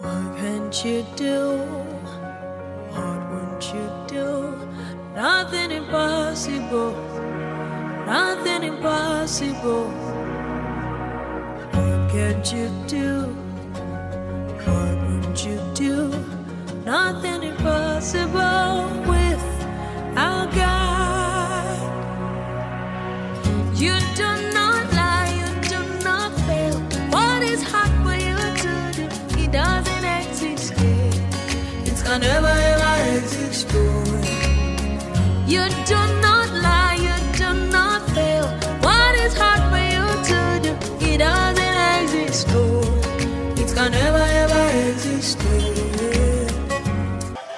What can't you do? What won't you do? Nothing impossible. Nothing impossible. What can't you do? What won't you do? Nothing impossible with our God. You do not lie, you do not fail. What is hard for you to do? He doesn't exist yet. It's gonna never ever exist. You do not lie, you do not fail. What is hard for you to do? He doesn't exist. It's gonna never ever exist.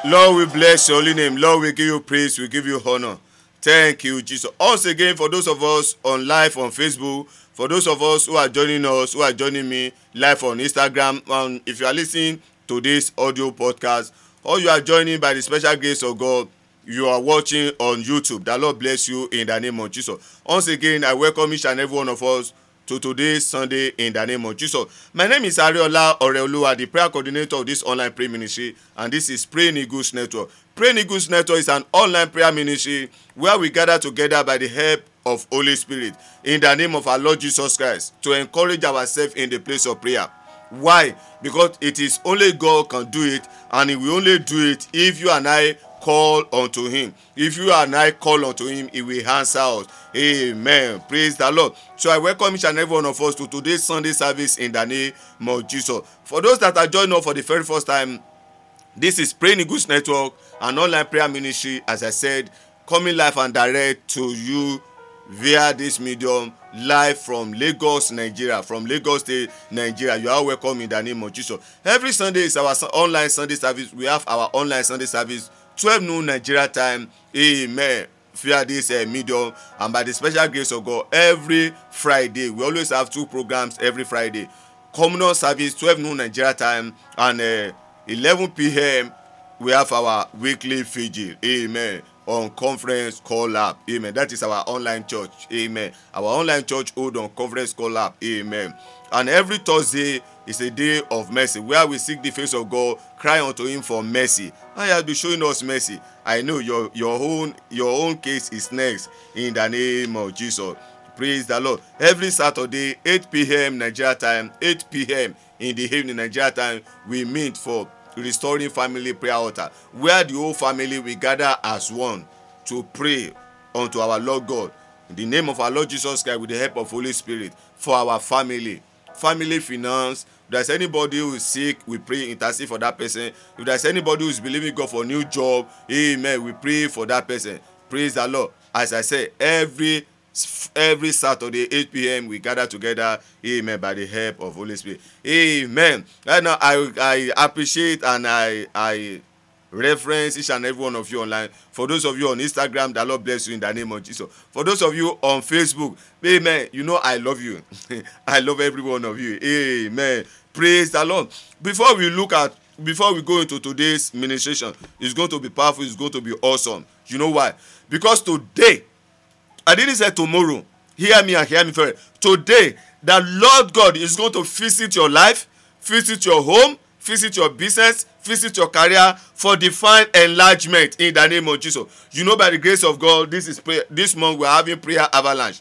Lord, we bless your holy name. Lord, we give you praise. We give you honor. Thank you, Jesus. Once again, for those of us on live on Facebook, for those of us who are joining us, who are joining me live on Instagram, and if you are listening to this audio podcast, or you are joining by the special grace of God, you are watching on YouTube. The Lord bless you in the name of Jesus. Once again, I welcome each and every one of us to today's Sunday in the name of Jesus. My name is Ariola Oreolo, the prayer coordinator of this online prayer ministry, and this is Praying Gods Network. Praying Gods Network is an online prayer ministry where we gather together by the help of Holy Spirit in the name of our Lord Jesus Christ to encourage ourselves in the place of prayer. Why? Because it is only God can do it, and He will only do it if you and I call unto Him. If you and I call unto Him, He will answer us. Amen. Praise the Lord. So I welcome each and every one of us to today's Sunday service in the name of Jesus. For those that are joining us for the very first time, this is Praying Gods Network, an online prayer ministry, as I said, coming live and direct to you via this medium, live from Lagos, Nigeria, from Lagos State, Nigeria. You are welcome in the name of Jesus. Every Sunday is our online Sunday service. We have our online Sunday service, 12 noon Nigeria time. Amen. Via this medium, and by the special grace of God, every Friday we always have two programs. Every Friday, communal service, 12 noon Nigeria time, and 11 p.m. we have our weekly vigil. Amen. On conference call up. Amen. That is our online church. Amen. Our online church hold on conference call up. Amen. And every Thursday is a day of mercy where we seek the face of God, cry unto Him for mercy. And He has been showing us mercy. I know your own case is next in the name of Jesus. Praise the Lord. Every Saturday, 8 p.m. Nigeria time, 8 p.m. in the evening Nigeria time, we meet for Restoring Family Prayer Altar, where the whole family will gather as one to pray unto our Lord God in the name of our Lord Jesus Christ with the help of Holy Spirit for our family finance. If there's anybody who is sick, we pray, intercede for that person. If there's anybody who is believing God for a new job, amen, we pray for that person. Praise the Lord. As I say, every Saturday, 8 p.m., we gather together, amen, by the help of Holy Spirit. Amen. Right now, I appreciate and I reference each and every one of you online. For those of you on Instagram, the Lord bless you in the name of Jesus. For those of you on Facebook, amen, you know I love you. I love every one of you. Amen. Praise the Lord. Before we go into today's ministration, it's going to be powerful, it's going to be awesome. You know why? Because today, I didn't say tomorrow. Hear me and hear me very. Today, the Lord God is going to visit your life, visit your home, visit your business, visit your career for divine enlargement in the name of Jesus. You know, by the grace of God, this is prayer. This month we're having prayer avalanche.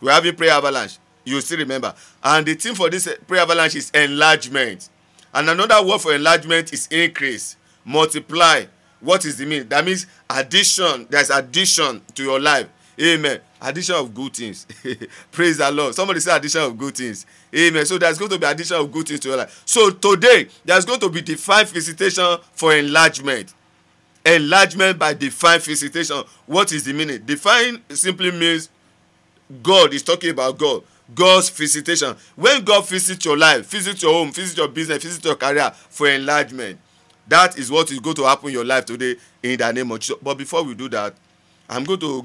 We're having prayer avalanche. You still remember. And the theme for this prayer avalanche is enlargement. And another word for enlargement is increase, multiply. What is the meaning? That means addition. There's addition to your life. Amen. Addition of good things. Praise the Lord. Somebody say addition of good things. Amen. So there's going to be addition of good things to your life. So today, there's going to be divine visitation for enlargement. Enlargement by divine visitation. What is the meaning? Divine simply means God is talking about God. God's visitation. When God visits your life, visits your home, visits your business, visits your career for enlargement. That is what is going to happen in your life today in the name of Jesus. But before we do that, I'm going to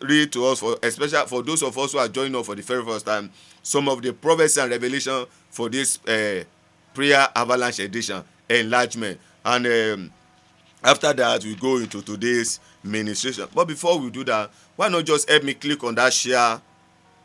read to us, especially for those of us who are joining us for the very first time, some of the prophecy and revelation for this prayer avalanche edition, enlargement. And after that, we go into today's ministration. But before we do that, why not just help me click on that share?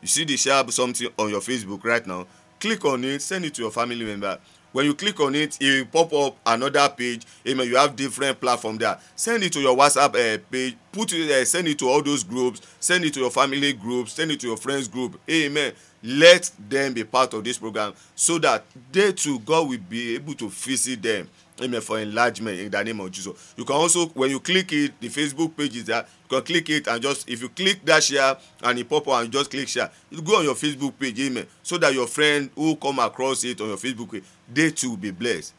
You see the share something on your Facebook right now. click on it, send it to your family member. When you click on it, it will pop up another page. Amen. You have different platform there. Send it to your WhatsApp page. Put it there. Send it to all those groups. Send it to your family group. Send it to your friends group. Amen. Let them be part of this program so that they too, God will be able to visit them. Amen. For enlargement in the name of Jesus. You can also, when you click it, the Facebook page is there. You can click it and just, if you click that share and it pop up and just click share, you go on your Facebook page. Amen. So that your friend who come across it on your Facebook page, they too will be blessed.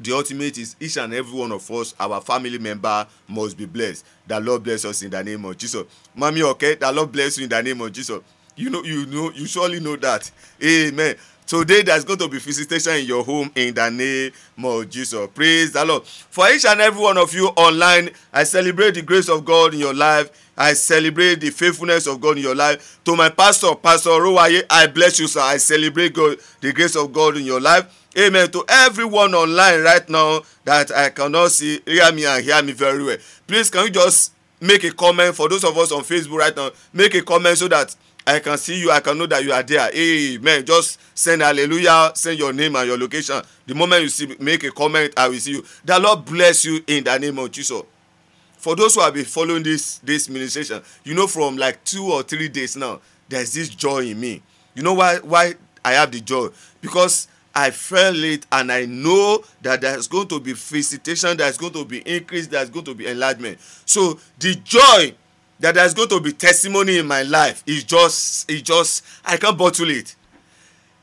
The ultimate is each and every one of us, our family member must be blessed. The Lord bless us in the name of Jesus. Mommy, okay? The Lord bless you in the name of Jesus. You know, you surely know that. Amen. Today, there's going to be visitation in your home in the name of Jesus. Praise the Lord. For each and every one of you online, I celebrate the grace of God in your life. I celebrate the faithfulness of God in your life. To my pastor, Pastor Rowaye, I bless you, sir. I celebrate God, the grace of God in your life. Amen. To everyone online right now that I cannot see, hear me and hear me very well. Please, can you just make a comment? For those of us on Facebook right now, make a comment so that I can see you. I can know that you are there. Amen. Just send hallelujah. Send your name and your location. The moment you see, make a comment. I will see you. The Lord bless you in the name of Jesus. For those who have been following this ministration, you know, from like 2 or 3 days now, there's this joy in me. You know why I have the joy? Because I felt it and I know that there's going to be visitation, there's going to be increase, there's going to be enlargement. So the joy that there's going to be testimony in my life is just, I can't bottle it.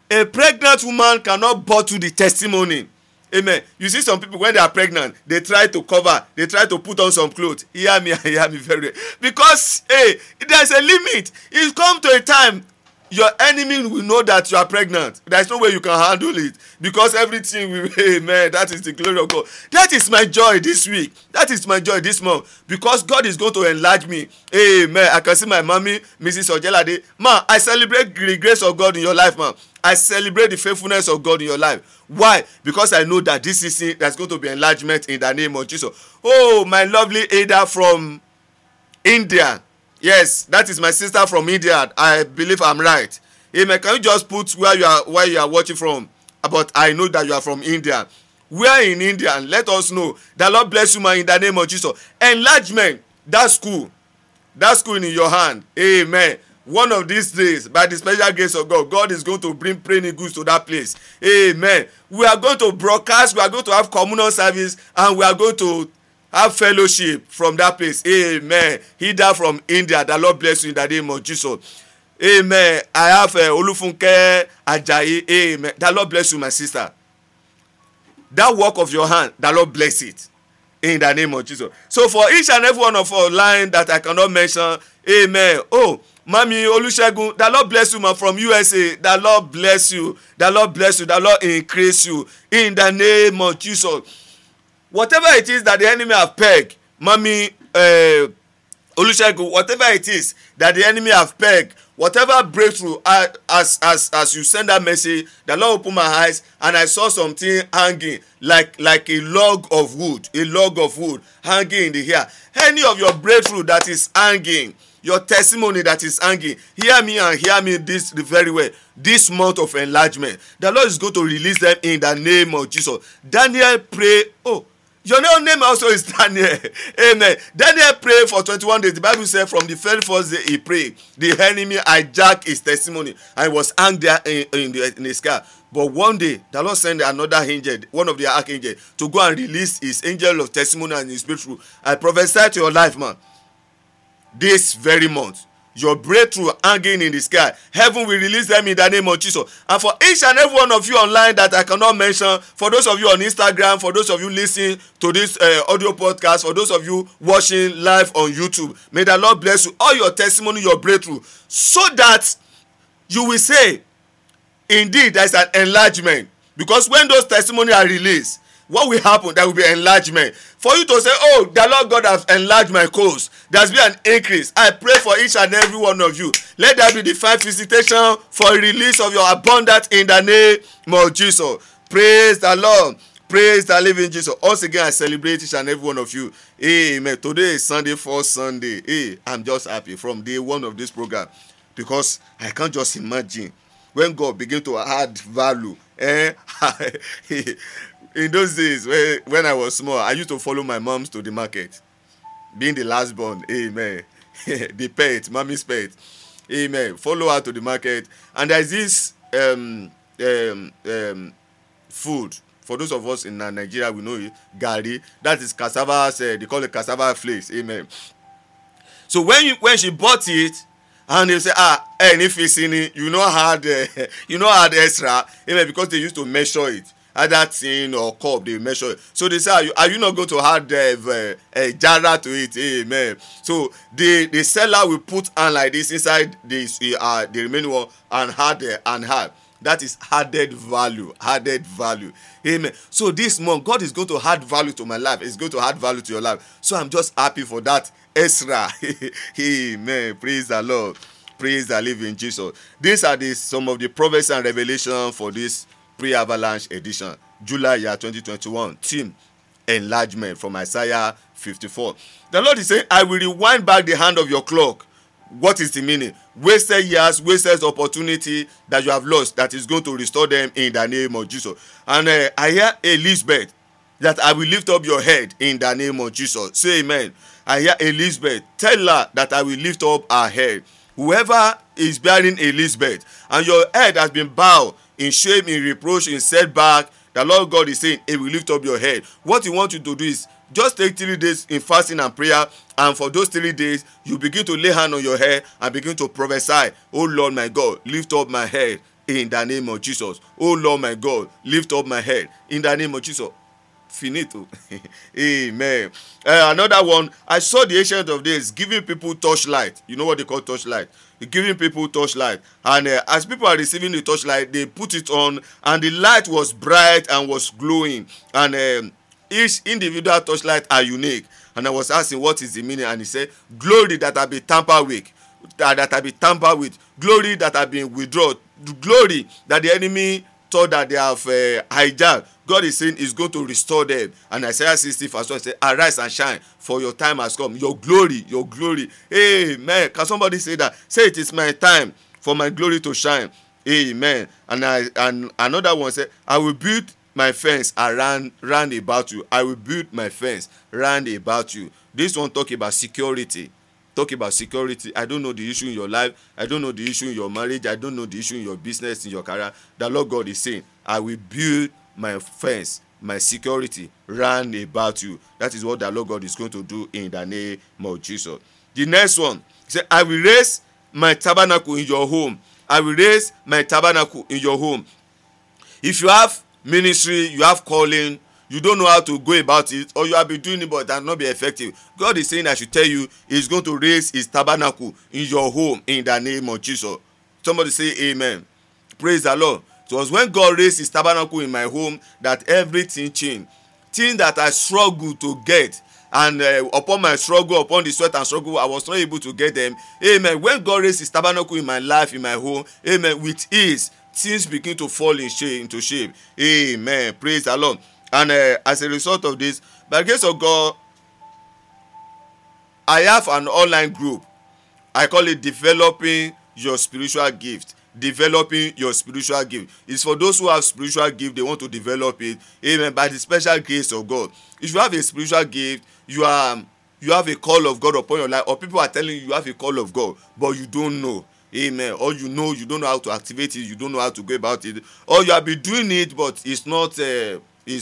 A pregnant woman cannot bottle the testimony. Amen. You see some people, when they are pregnant, they try to cover, they try to put on some clothes. Hear me very well. Because, there's a limit. It's come to a time, your enemy will know that you are pregnant. There's no way you can handle it. Because everything will, amen, that is the glory of God. That is my joy this week. That is my joy this month. Because God is going to enlarge me. Amen. I can see my mommy, Mrs. Ojelade. Ma, I celebrate the grace of God in your life, ma. I celebrate the faithfulness of God in your life. Why? Because I know that this is it. There's going to be enlargement in the name of Jesus. Oh, my lovely Ada from India. Yes, that is my sister from India. I believe I'm right. Amen. Can you just put where you are watching from? But I know that you are from India. We are in India, and let us know. The Lord bless you, man, in the name of Jesus. Enlargement. That's cool. That's cool in your hand. Amen. One of these days, by the special grace of God, God is going to bring praying goods to that place. Amen. We are going to broadcast. We are going to have communal service, and we are going to have fellowship from that place. Amen. Hida from India. The Lord bless you in the name of Jesus. Amen. I have Olufunke Ajayi. Amen. The Lord bless you, my sister. That work of your hand, the Lord bless it in the name of Jesus. So for each and every one of our line that I cannot mention, amen. Oh, Mami Olusegun, the Lord bless you, man, from USA. The Lord bless you. The Lord bless you. The Lord increase you in the name of Jesus. Whatever it is that the enemy have pegged, Mami Olusegun, whatever it is that the enemy have pegged, whatever breakthrough, as you send that message, the Lord opened my eyes and I saw something hanging like a log of wood hanging in the air. Any of your breakthrough that is hanging, your testimony that is hanging, hear me this very well. This month of enlargement, the Lord is going to release them in the name of Jesus. Daniel pray. Oh, your name also is Daniel. Amen. Daniel prayed for 21 days. The Bible said from the very first day he prayed, the enemy hijacked his testimony and was hanged there in the sky. But one day, the Lord sent another angel, one of the archangels, to go and release his angel of testimony and his breakthrough. I prophesy to your life, man. This very month, your breakthrough hanging in the sky, heaven will release them in the name of Jesus. And for each and every one of you online that I cannot mention, for those of you on Instagram, for those of you listening to this audio podcast, for those of you watching live on YouTube, may the Lord bless you, all your testimony, your breakthrough, so that you will say, indeed, there's an enlargement. Because when those testimonies are released, what will happen? There will be enlargement. For you to say, oh, the Lord God has enlarged my cause. There's been an increase. I pray for each and every one of you. Let there be divine visitation for release of your abundance in the name of Jesus. Praise the Lord. Praise the living Jesus. Once again, I celebrate each and every one of you. Amen. Today is Sunday, 4th Sunday. Hey, I'm just happy from day one of this program. Because I can't just imagine. when God began to add value. In those days, when I was small, I used to follow my moms to the market. Being the last born, amen. The pet, mommy's pet, amen. Follow her to the market. And there's this food. For those of us in Nigeria, we know it, gari. That is cassava, they call it cassava flakes, amen. So when she bought it, and they say, and if it's in it, you know had extra, amen, because they used to measure it. At that thing or cup, they measure it. So they say, are you not going to add a jar to it? Amen. So the seller will put hand like this inside this, the remaining one and add. That is added value. Amen. So this month, God is going to add value to my life. It's going to add value to your life. So I'm just happy for that extra. Amen. Praise the Lord. Praise the living Jesus. These are some of the prophets and revelation for this pre-avalanche edition, July year 2021. Theme, enlargement, from Isaiah 54. The Lord is saying, I will rewind back the hand of your clock. What is the meaning? Wasted years, wasted opportunity that you have lost, that is going to restore them in the name of Jesus. And I hear Elizabeth, that I will lift up your head in the name of Jesus. Say amen. I hear Elizabeth, tell her that I will lift up her head. Whoever is bearing Elizabeth, and your head has been bowed in shame, in reproach, in setback, the Lord God is saying, He will lift up your head. What He wants you to do is just take 3 days in fasting and prayer, and for those 3 days, you begin to lay hand on your head and begin to prophesy, Oh Lord my God, lift up my head in the name of Jesus. Oh Lord my God, lift up my head in the name of Jesus. Finito. Amen. Another one, I saw the ancient of days giving people torchlight. You know what they call torchlight? They're giving people torchlight. And as people are receiving the torchlight, they put it on, and the light was bright and was glowing. And each individual torchlight are unique. And I was asking, what is the meaning? And he said, glory that have been tampered with. Glory that have been withdrawn. Glory that the enemy thought that they have hijacked. God is saying He's going to restore them. And Isaiah 60 verse 1 says, arise and shine, for your time has come. Your glory. Amen. Can somebody say that? Say, it is my time for my glory to shine. Amen. And another one said, I will build my fence round about you. I will build my fence round about you. This one talking about security. I don't know the issue in your life. I don't know the issue in your marriage. I don't know the issue in your business, in your career. The Lord God is saying, I will build my fence, my security, round about you. That is what the Lord God is going to do in the name of Jesus. The next one, he said, I will raise my tabernacle in your home. I will raise my tabernacle in your home. If you have ministry, you have calling, you don't know how to go about it, or you have been doing it, but it has not been effective. God is saying, I should tell you, He's going to raise His tabernacle in your home in the name of Jesus. Somebody say amen. Praise the Lord. So it was when God raised His tabernacle in my home that everything changed. Things that I struggled to get, and upon the sweat and struggle, I was not able to get them. Amen. When God raised His tabernacle in my life, in my home, amen, with ease, things begin to fall into shape. Amen. Praise the Lord. And as a result of this, by the grace of God, I have an online group. I call it Developing Your Spiritual Gift. Developing Your Spiritual Gift. It's for those who have spiritual gift, they want to develop it. Amen. By the special grace of God. If you have a spiritual gift, you have a call of God upon your life, or people are telling you have a call of God, but you don't know. Amen. Or you don't know how to activate it, you don't know how to go about it. Or you have been doing it, but it's not. You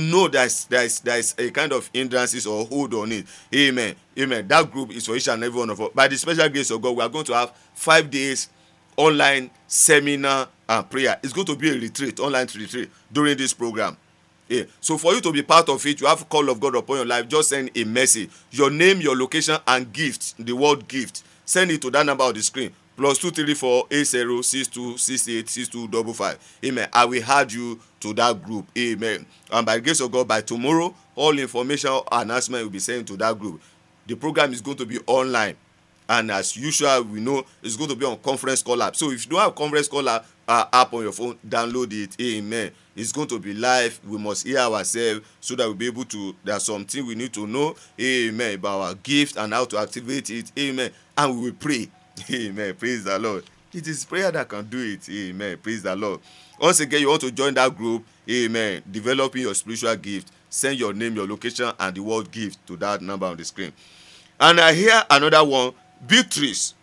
know there's a kind of hindrances or hold on it. Amen. That group is for each and every one of us. By the special grace of God, we are going to have 5 days online seminar and prayer. It's going to be a retreat, online retreat during this program. Yeah. So for you to be part of it, you have a call of God upon your life. Just send a message. Your name, your location, and gift. The word gift. Send it to that number on the screen. +234 8062686255. Amen. I will add you to that group. Amen. And by the grace of God, by tomorrow, all information announcement will be sent to that group. The program is going to be online. And as usual, we know it's going to be on conference call app. So if you don't have conference call app on your phone, download it. Amen. It's going to be live. We must hear ourselves so that we'll be able to. There's something we need to know. Amen. About our gift and how to activate it. Amen. And we will pray. Amen. Praise the Lord. It is prayer that can do it. Amen. Praise the Lord. Once again, you want to join that group. Amen. Developing your spiritual gift. Send your name, your location, and the word gift to that number on the screen. And I hear another one. Beatrice.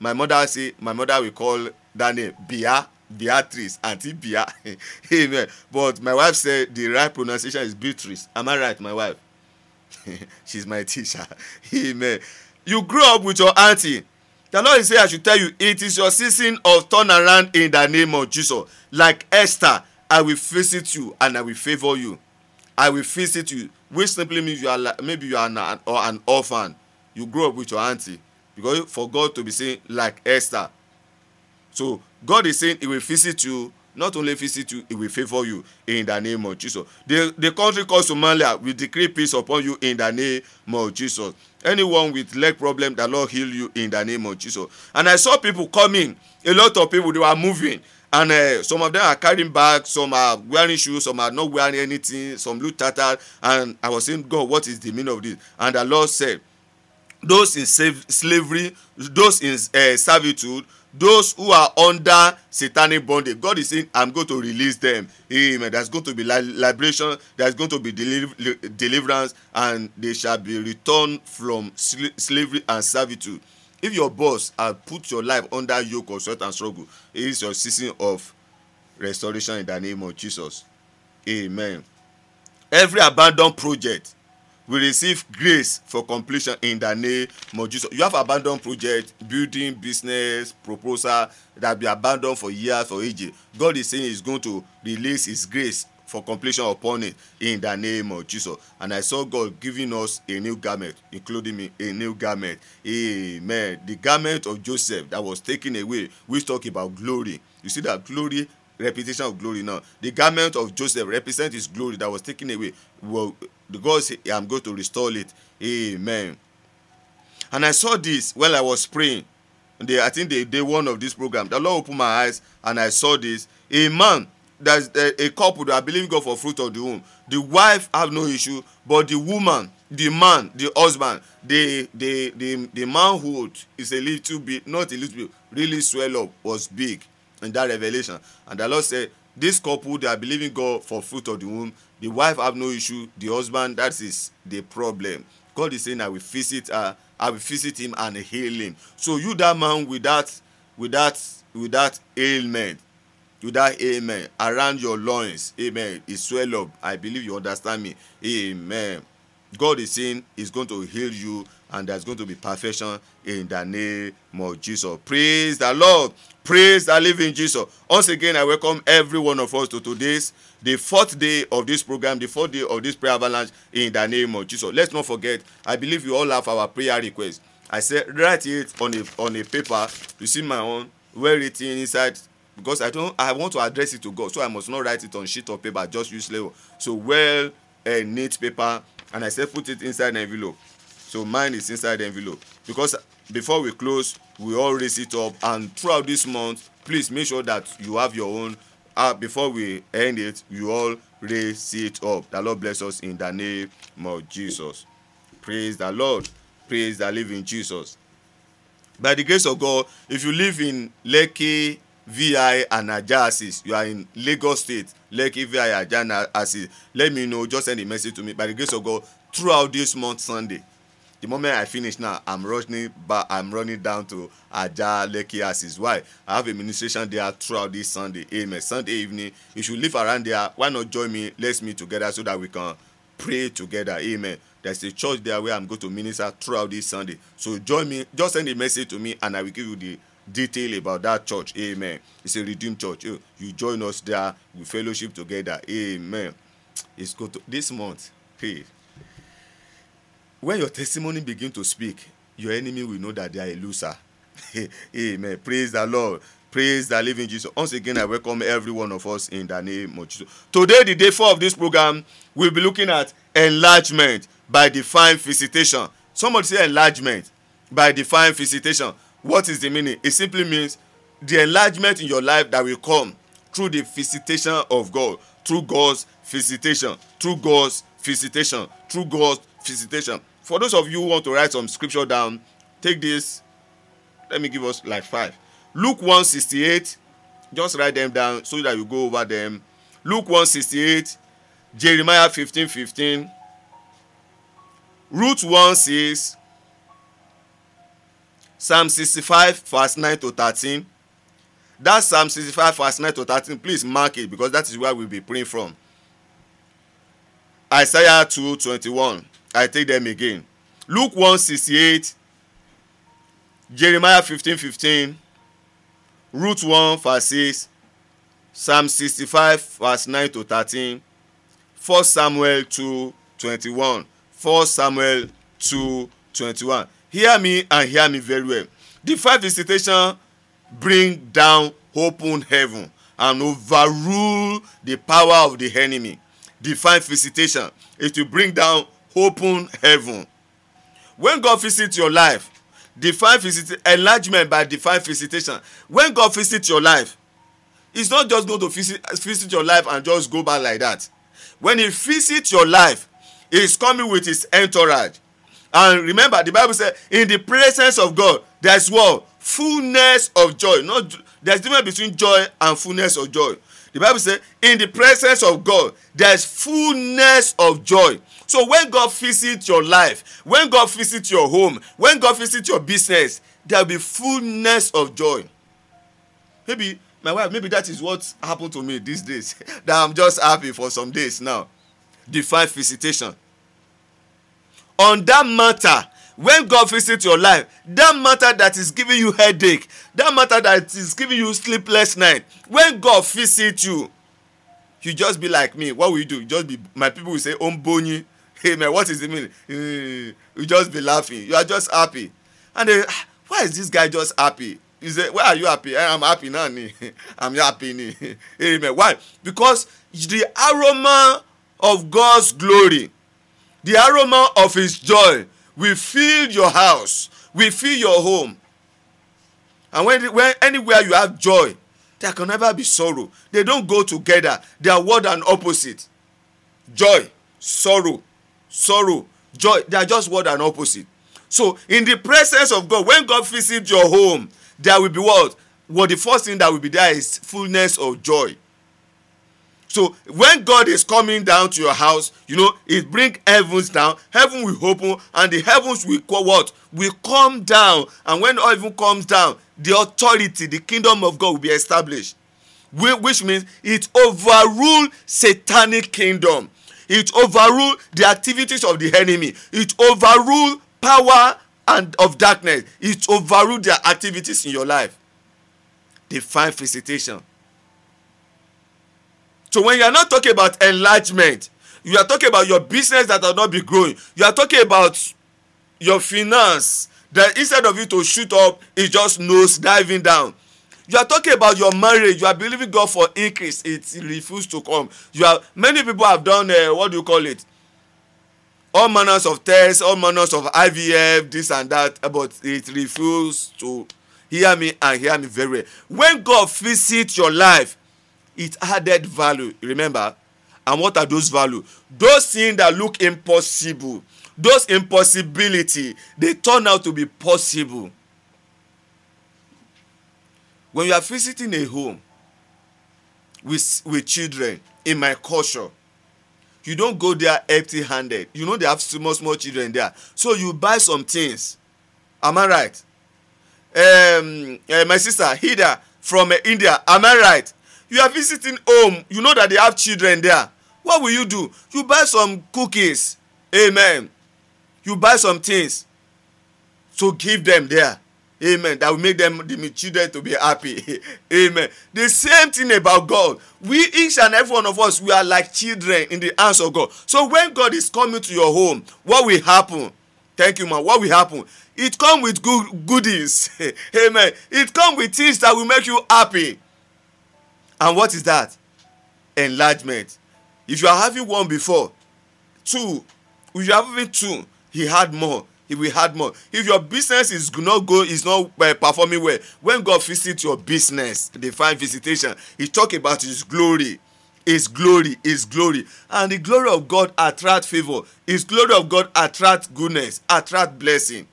My mother will call that name Beatrice, Auntie Bia. Amen. But my wife said the right pronunciation is Beatrice. Am I right, my wife? She's my teacher. Amen. You grew up with your auntie. The Lord is saying, I should tell you, it is your season of turnaround in the name of Jesus. Like Esther, I will visit you and I will favor you. I will visit you, which simply means you are like, maybe you are an orphan. You grew up with your auntie. Because for God to be saying, like Esther. So God is saying, He will visit you. Not only visit you, He will favor you in the name of Jesus. The country called Somalia will decree peace upon you in the name of Jesus. Anyone with leg problem, the Lord heal you in the name of Jesus. And I saw people coming. A lot of people, they were moving. And some of them are carrying bags, some are wearing shoes, some are not wearing anything, some look tattered. And I was saying, God, what is the meaning of this? And the Lord said, those in slavery, those in servitude, those who are under satanic bondage, God is saying, I'm going to release them. Amen. There's going to be liberation. There's going to be deliverance. And they shall be returned from slavery and servitude. If your boss has put your life under yoke of sweat and struggle, it is your season of restoration in the name of Jesus. Amen. Every abandoned project, we receive grace for completion in the name of Jesus. You have abandoned project, building, business, proposal that be abandoned for years, for ages. God is saying He's going to release His grace for completion upon it in the name of Jesus. And I saw God giving us a new garment, including me, a new garment. Amen. The garment of Joseph that was taken away, which talk about glory. You see that glory, repetition of glory now. The garment of Joseph represents his glory that was taken away. Well, God said, I'm going to restore it. Amen. And I saw this while I was praying. I think the day one of this program, the Lord opened my eyes and I saw this. A man, there's a couple that are believing God for fruit of the womb. The wife have no issue, but the woman, the man, the husband, the manhood is a little bit, not a little bit, really swell up, was big. In that revelation, and the Lord said, this couple, they are believing God for fruit of the womb. The wife have no issue, the husband, that is the problem. God is saying, I will visit him and heal him. So you, that man with that ailment around your loins, amen, it swell up. I believe you understand me. Amen. God is saying He's going to heal you, and there's going to be perfection in the name of Jesus. Praise the Lord. Praise the living Jesus. Once again, I welcome every one of us to today's, the fourth day of this program, the fourth day of this prayer avalanche in the name of Jesus. Let's not forget, I believe you all have our prayer request. I said, write it on a paper. You see my own, well written inside, because I want to address it to God, so I must not write it on sheet of paper, just use label. So well, a neat paper. And I said, put it inside an envelope. So mine is inside the envelope. Because before we close, we all raise it up. And throughout this month, please make sure that you have your own. Before we end it, you all raise it up. The Lord bless us in the name of Jesus. Praise the Lord. Praise the living Jesus. By the grace of God, if you live in Lekki, VI and Ajaxis, you are in Lagos State, Lekki, VI, Ajaxis, let me know, just send a message to me. By the grace of God, throughout this month, Sunday, the moment I finish now, I'm running down to Aja, Lekki, Asis. Why? I have a ministration there throughout this Sunday. Amen. Sunday evening, you should live around there. Why not join me? Let's meet together so that we can pray together. Amen. There's a church there where I'm going to minister throughout this Sunday. So join me. Just send a message to me and I will give you the detail about that church. Amen. It's a redeemed church. You join us there. We fellowship together. Amen. It's good. This month, hey, when your testimony begins to speak, your enemy will know that they are a loser. Amen. Praise the Lord. Praise the living Jesus. Once again, I welcome every one of us in the name of Jesus. Today, the day 4 of this program, we'll be looking at enlargement by divine visitation. Somebody say enlargement by divine visitation. What is the meaning? It simply means the enlargement in your life that will come through the visitation of God, through God's visitation, through God's visitation, through God's visitation. For those of you who want to write some scripture down, take this Let me give us like five. Luke 1:68. Just write them down so that we go over them. Luke 1:68, Jeremiah 15:15, Ruth 1:6, Psalm 65, verse 9 to 13. That's Psalm 65, verse 9 to 13. Please mark it because that is where we'll be praying from. Isaiah 2:21. I take them again. Luke 1:68, Jeremiah 15:15, Ruth 1, verse 6, Psalm 65, verse 9 to 13, 1 Samuel 2, 21. 1 Samuel 2, 21. Hear me and hear me very well. The five visitations bring down, open heaven and overrule the power of the enemy. The five visitations is to bring down, open heaven. When God visits your life, divine visitation, enlargement by divine visitation. When God visits your life, it's not just going to visit your life and just go back like that. When he visits your life, he's coming with his entourage. And remember, the Bible says, in the presence of God, there's what? Fullness of joy. Not, there's a difference between joy and fullness of joy. The Bible says, in the presence of God, there's fullness of joy. So when God visits your life, when God visits your home, when God visits your business, there will be fullness of joy. Maybe, my wife, maybe that is what happened to me these days. That I'm just happy for some days now. Divine visitation. On that matter, when God visits your life, that matter that is giving you headache, that matter that is giving you sleepless night, when God visits you, you just be like me. What will you do? You just be, my people will say, Omboni. Hey man, what is it mean? You just be laughing. You are just happy. And they, why is this guy just happy? You say, why are you happy? I'm happy now. I'm happy. Hey man, why? Because the aroma of God's glory, the aroma of his joy, will fill your house, will fill your home. And when anywhere you have joy, there can never be sorrow. They don't go together. They are word and opposite. Joy, sorrow, sorrow, joy. They are just word and opposite. So, in the presence of God, when God visits your home, there will be what? Well, the first thing that will be there is fullness of joy. So, when God is coming down to your house, you know, it brings heavens down. Heaven will open and the heavens will what? Will come down. And when heaven comes down, the authority, the kingdom of God will be established. Which means it overrules satanic kingdom. It overrules the activities of the enemy. It overrules power and of darkness. It overrules their activities in your life. Divine visitation. So when you are not talking about enlargement, you are talking about your business that will not be growing. You are talking about your finance. That instead of it to shoot up, it just nose diving down. You are talking about your marriage. You are believing God for increase. It refuses to come. Many people have done, what do you call it? All manners of tests, all manners of IVF, this and that. But it refuses to. Hear me and hear me very well. When God visits your life, it added value. Remember? And what are those values? Those things that look impossible. Those impossibility, they turn out to be possible. When you are visiting a home with children, in my culture, you don't go there empty-handed. You know they have small children there. So you buy some things. Am I right? My sister, Hida, from India. Am I right? You are visiting home. You know that they have children there. What will you do? You buy some cookies. Amen. You buy some things to give them there. Amen. That will make them, the children, to be happy. Amen. The same thing about God. We, each and every one of us, we are like children in the hands of God. So when God is coming to your home, what will happen? Thank you, man. What will happen? It comes with good goodies. Amen. It comes with things that will make you happy. And what is that? Enlargement. If you are having one before, two. If you have even two, he had more. He will add more. If your business is not performing well, when God visits your business, divine visitation, he talks about his glory. His glory, his glory. And the glory of God attracts favor. His glory of God attracts goodness, attracts blessing.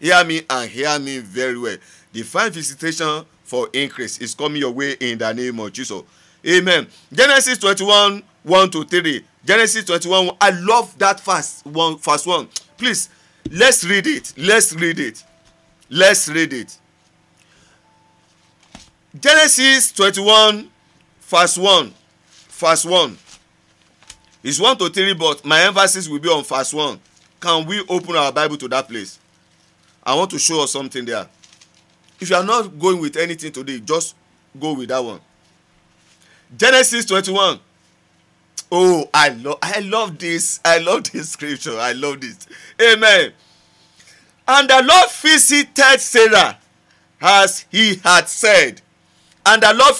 Hear me and hear me very well. The five visitation for increase is coming your way in the name of Jesus. Amen. Genesis 21, 1-3. Genesis 21, 1. I love that verse 1. Please, let's read it. Genesis 21, verse 1. It's 1-3, but my emphasis will be on verse 1. Can we open our Bible to that place? I want to show us something there. If you are not going with anything today, just go with that one. Genesis 21. Oh, I love this scripture. I love this. Amen. And the Lord visited Sarah as he had said. And the Lord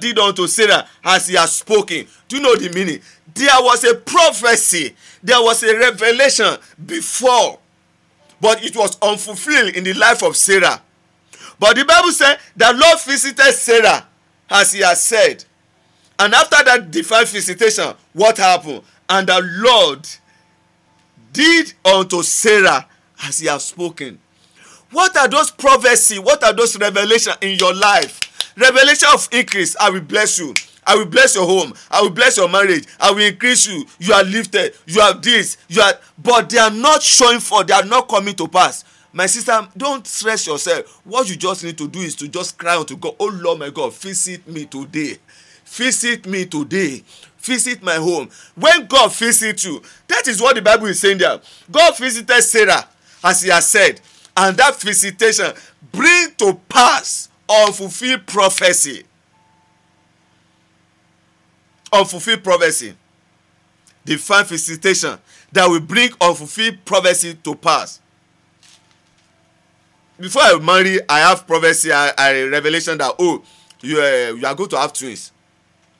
did unto Sarah as he had spoken. Do you know the meaning? There was a prophecy. There was a revelation before. But it was unfulfilled in the life of Sarah. But the Bible said the Lord visited Sarah as he had said. And after that divine visitation, what happened? And the Lord did unto Sarah as he had spoken. What are those prophecies? What are those revelations in your life? Revelation of increase. I will bless you. I will bless your home. I will bless your marriage. I will increase you. You are lifted. You have this. But they are not showing forth. They are not coming to pass. My sister, don't stress yourself. What you just need to do is to just cry out to God. Oh Lord, my God, visit me today. Visit me today. Visit my home. When God visits you, that is what the Bible is saying there. God visited Sarah, as he has said. And that visitation bring to pass unfulfilled prophecy. Unfulfilled prophecy. Divine visitation that will bring unfulfilled prophecy to pass. Before I marry, I have prophecy, I revelation that, oh, you are going to have twins.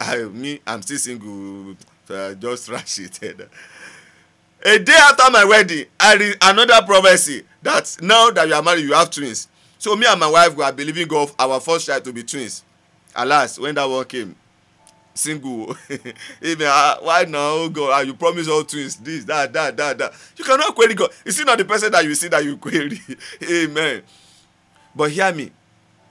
I'm still single. So I just rush it. A day after my wedding, I read another prophecy that now that you are married, you have twins. So me and my wife were believing God of our first child to be twins. Alas, when that one came, single. Amen. Why now, God? You promise all twins, this, that. You cannot query God. It's not the person that you see that you query. Amen. But hear me.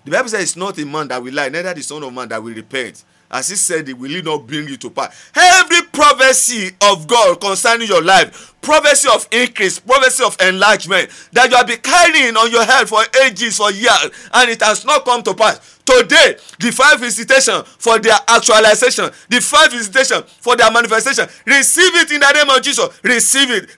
The Bible says it's not a man that will lie, neither the son of man that will repent. As he said, it will not bring you to pass. Every prophecy of God concerning your life, prophecy of increase, prophecy of enlargement, that you have been carrying on your head for ages, for years, and it has not come to pass. Today, the five visitation for their actualization, the five visitation for their manifestation, receive it in the name of Jesus. Receive it.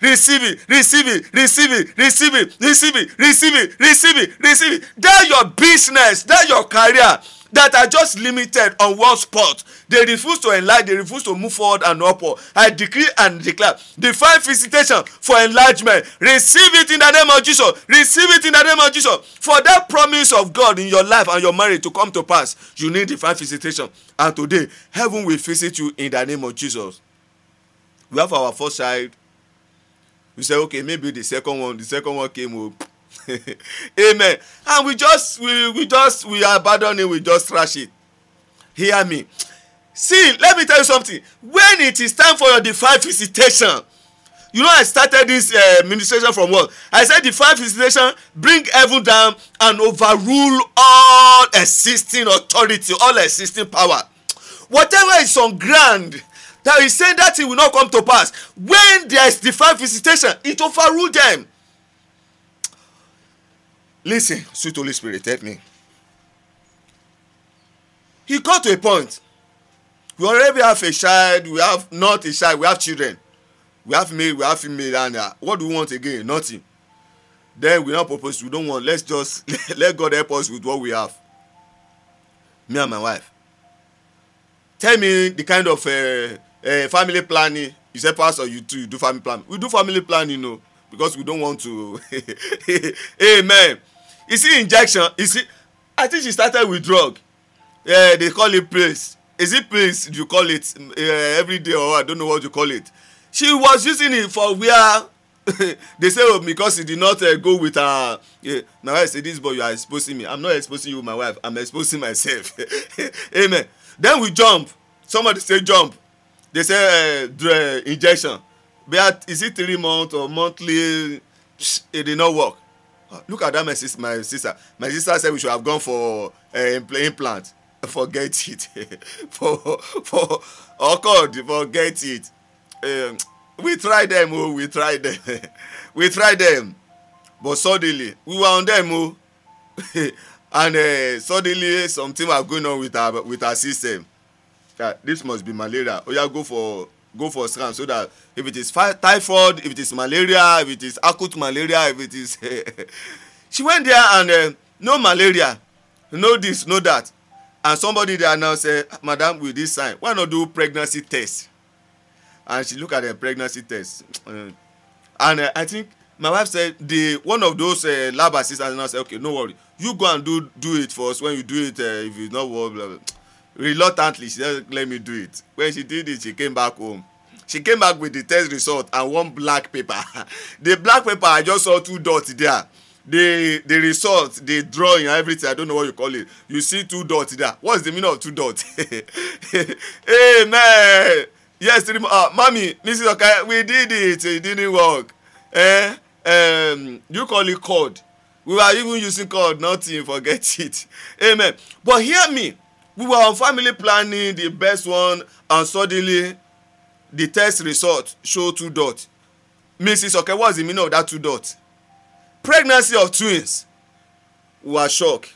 That's your business, that's your career. That are just limited on one spot. They refuse to enlarge. They refuse to move forward and upward. I decree and declare. Divine visitation for enlargement. Receive it in the name of Jesus. Receive it in the name of Jesus. For that promise of God in your life and your marriage to come to pass, you need divine visitation. And today, heaven will visit you in the name of Jesus. We have our first child. We say, okay, maybe the second one. The second one came up. Amen. And we abandon it, we just trash it. Hear me. See, let me tell you something. When it is time for your divine visitation, you know I started this ministration from what? I said divine visitation, bring heaven down and overrule all existing authority, all existing power. Whatever is on ground, that is saying that it will not come to pass. When there is divine visitation, it overrule them. Listen, sweet Holy Spirit, help me. He got to a point. We already have a child. We have not a child. We have children. We have male. We have female. And what do we want again? Nothing. Then we not propose. We don't want. Let's just let God help us with what we have. Me and my wife. Tell me the kind of family planning. You say, Pastor, you do family planning. We do family planning, you know, because we don't want to. Amen. You see injection? You see, I think she started with drug. Yeah, they call it pills. Is it pills? You call it every day, or I don't know what you call it. She was using it for where they say, oh, because she did not go with her. Yeah. Now I say this, but you are exposing me. I'm not exposing you, my wife. I'm exposing myself. Amen. Then we jump. Somebody say jump. They say injection. But is it 3 months or monthly? It did not work. Look at that, my sister. My sister said we should have gone for implant. Forget it. Forget it. We tried them. We tried them. But suddenly, we were on them. And suddenly, something was going on with our system. This must be malaria. Oh, yeah, go for scan so that if it is typhoid, if it is malaria, if it is acute malaria, if it is... She went there and no malaria, no this, no that. And somebody there now said, Madam, with this sign, why not do pregnancy test? And she looked at the pregnancy test. And I think my wife said, one of those lab assistants now said, okay, no worry. You go and do it for us. When you do it, if it's not blah, blah, blah. Reluctantly, she said, let me do it. When she did it, she came back home. She came back with the test result and one black paper. The black paper, I just saw two dots there. The result, the drawing, everything, I don't know what you call it. You see two dots there. What's the meaning of two dots? Amen. Yes, Mommy, Mrs. Okai, we did it. It didn't work. You call it code. We were even using code, nothing, forget it. Amen. But hear me. We were on family planning, the best one, and suddenly the test result showed two dots. Mrs. Okay, what's the meaning of that two dots? Pregnancy of twins. We were shocked.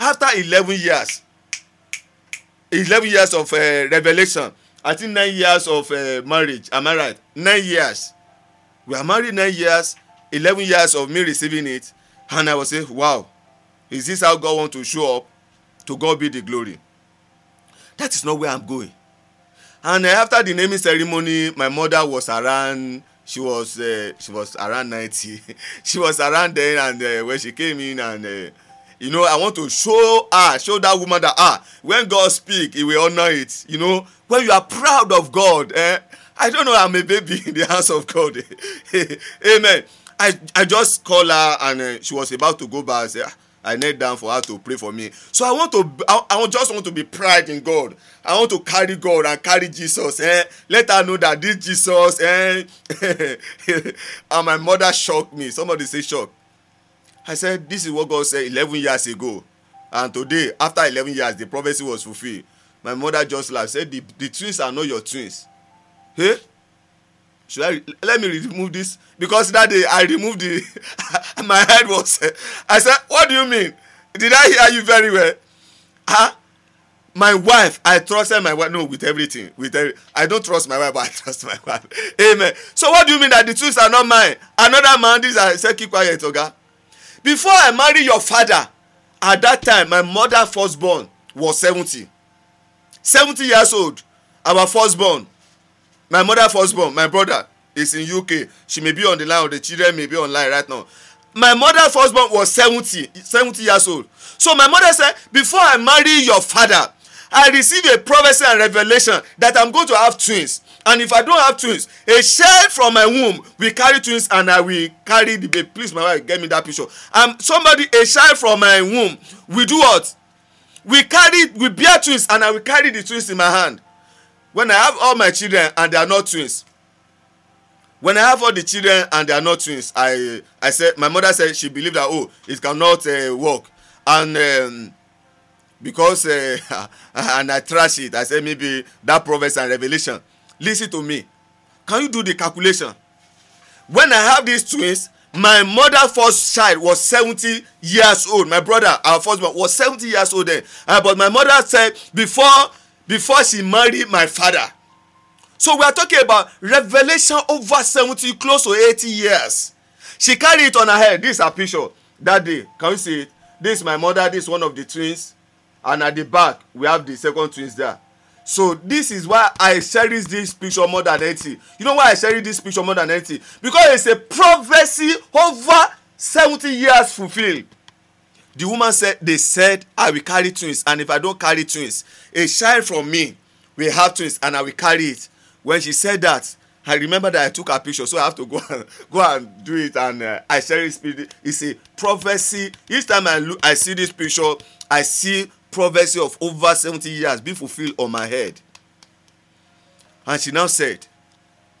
After 11 years of revelation, I think 9 years of marriage, am I right? 9 years. We are married 9 years, 11 years of me receiving it, and I was saying, wow, is this how God wants to show up? To God be the glory. That is not where I'm going. And after the naming ceremony, my mother was around. She was around 90. She was around then, and when she came in, and I want to show that woman that when God speaks, He will honor it. You know, when you are proud of God, I don't know, I'm a baby in the hands of God. Amen. I just called her, and she was about to go back. And say, I knelt down for her to pray for me. So I just want to be pride in God. I want to carry God and carry Jesus. Let her know that this Jesus. And my mother shocked me. Somebody say shock. I said, this is what God said 11 years ago. And today, after 11 years, the prophecy was fulfilled. My mother just laughed. Said, the twins are not your twins. Hey? Let me remove this, because that day I removed my head was. I said, what do you mean? Did I hear you very well? Huh? My wife, I trusted my wife. No, with everything. I don't trust my wife, but I trust my wife. Amen. So what do you mean that the truths are not mine? Another man, this I said, keep quiet, Oga. Before I married your father, at that time, my mother firstborn was 70. 70 years old, our firstborn. My mother firstborn, my brother, is in UK. She may be on the line, or the children may be online right now. My mother firstborn was 70 years old. So my mother said, before I marry your father, I received a prophecy and revelation that I'm going to have twins. And if I don't have twins, a child from my womb will carry twins, and I will carry the baby. Please, my wife, get me that picture. A child from my womb will do what? We bear twins, and I will carry the twins in my hand. When I have all my children and they are not twins, I said, my mother said she believed that, it cannot work. And because, and I trash it, I said, maybe that prophecy and revelation. Listen to me. Can you do the calculation? When I have these twins, my mother first child was 70 years old. My brother, our first one, was 70 years old then. But my mother said, before she married my father. So we are talking about revelation over 70, close to 80 years. She carried it on her head. This is her picture that day. Can you see it? This is my mother. This is one of the twins. And at the back, we have the second twins there. So this is why I cherish this picture more than 80. You know why I cherish this picture more than 80? Because it's a prophecy over 70 years fulfilled. The woman said, I will carry twins, and if I don't carry twins, a child from me will have twins, and I will carry it. When she said that, I remember that I took her picture, so I have to go and do it, and I share it. It's a prophecy. Each time I see this picture, I see prophecy of over 70 years being fulfilled on my head. And she now said,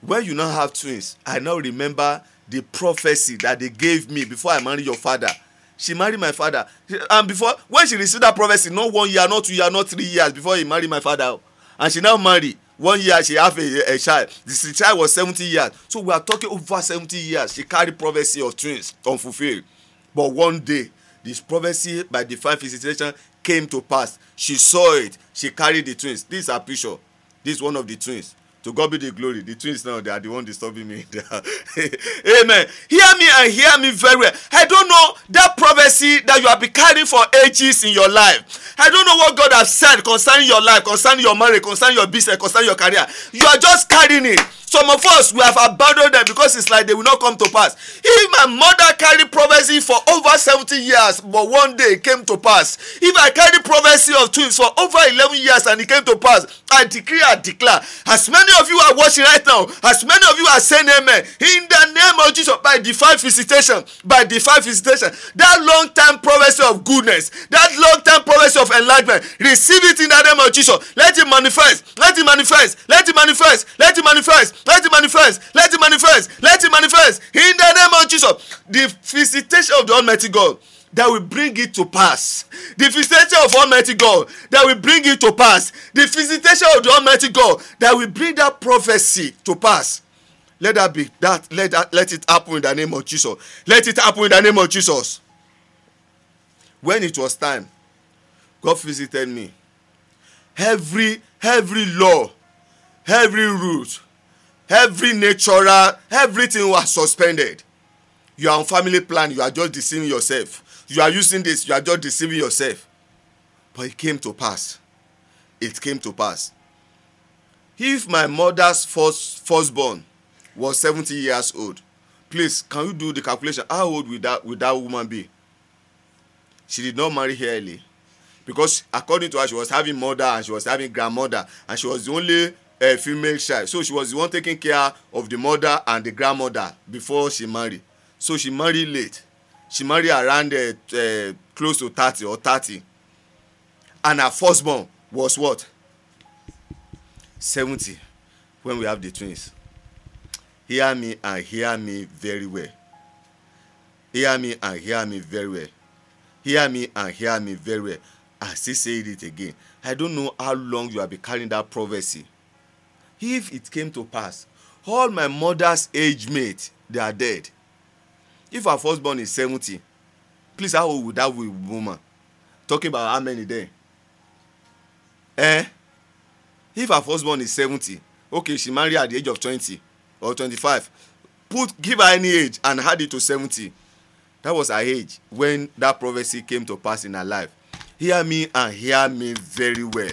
when you now have twins, I now remember the prophecy that they gave me before I married your father. She married my father. And before, when she received that prophecy, not 1 year, not 2 years, not 3 years before he married my father. And she now married. 1 year, she had a child. This child was 70 years. So we are talking over 70 years. She carried prophecy of twins unfulfilled. But one day, this prophecy by divine visitation came to pass. She saw it. She carried the twins. This is her picture. This is one of the twins. To God be the glory. The twins now, they are the one disturbing me. Amen. Hear me and hear me very well. I don't know that prophecy that you have been carrying for ages in your life. I don't know what God has said concerning your life, concerning your marriage, concerning your business, concerning your career. You are just carrying it. Some of us, we have abandoned them because it's like they will not come to pass. If my mother carried prophecy for over 70 years, but one day it came to pass. If I carried prophecy of twins for over 11 years and it came to pass, I decree, I declare. As many of you are watching right now, as many of you are saying amen, in the name of Jesus, by divine visitation, that long-term prophecy of goodness, that long-term prophecy of enlightenment, receive it in the name of Jesus. Let it manifest, let it manifest, let it manifest, let it manifest. Let it manifest. Let it manifest. Let it manifest. In the name of Jesus. The visitation of the Almighty God that will bring it to pass. The visitation of Almighty God that will bring it to pass. The visitation of the Almighty God that will bring that prophecy to pass. Let that be. Let it happen in the name of Jesus. Let it happen in the name of Jesus. When it was time, God visited me. Every law, every rule, every natural, everything was suspended. You are on family plan. You are just deceiving yourself. You are using this. You are just deceiving yourself. But it came to pass. It came to pass. If my mother's firstborn was 70 years old, please, can you do the calculation? How old would that woman be? She did not marry early. Because according to her, she was having mother and she was having grandmother. And she was the only a female child. So she was the one taking care of the mother and the grandmother before she married. So she married late. She married around close to 30 or 30. And her firstborn was what? 70 when we have the twins. Hear me and hear me very well. Hear me and hear me very well. Hear me and hear me very well. I still say it again. I don't know how long you have been carrying that prophecy. If it came to pass, all my mother's age mates, they are dead. If her firstborn is 70, please, how old would that woman? Talking about how many then? If her firstborn is 70, okay, she married at the age of 20 or 25. Give her any age and add it to 70. That was her age when that prophecy came to pass in her life. Hear me and hear me very well.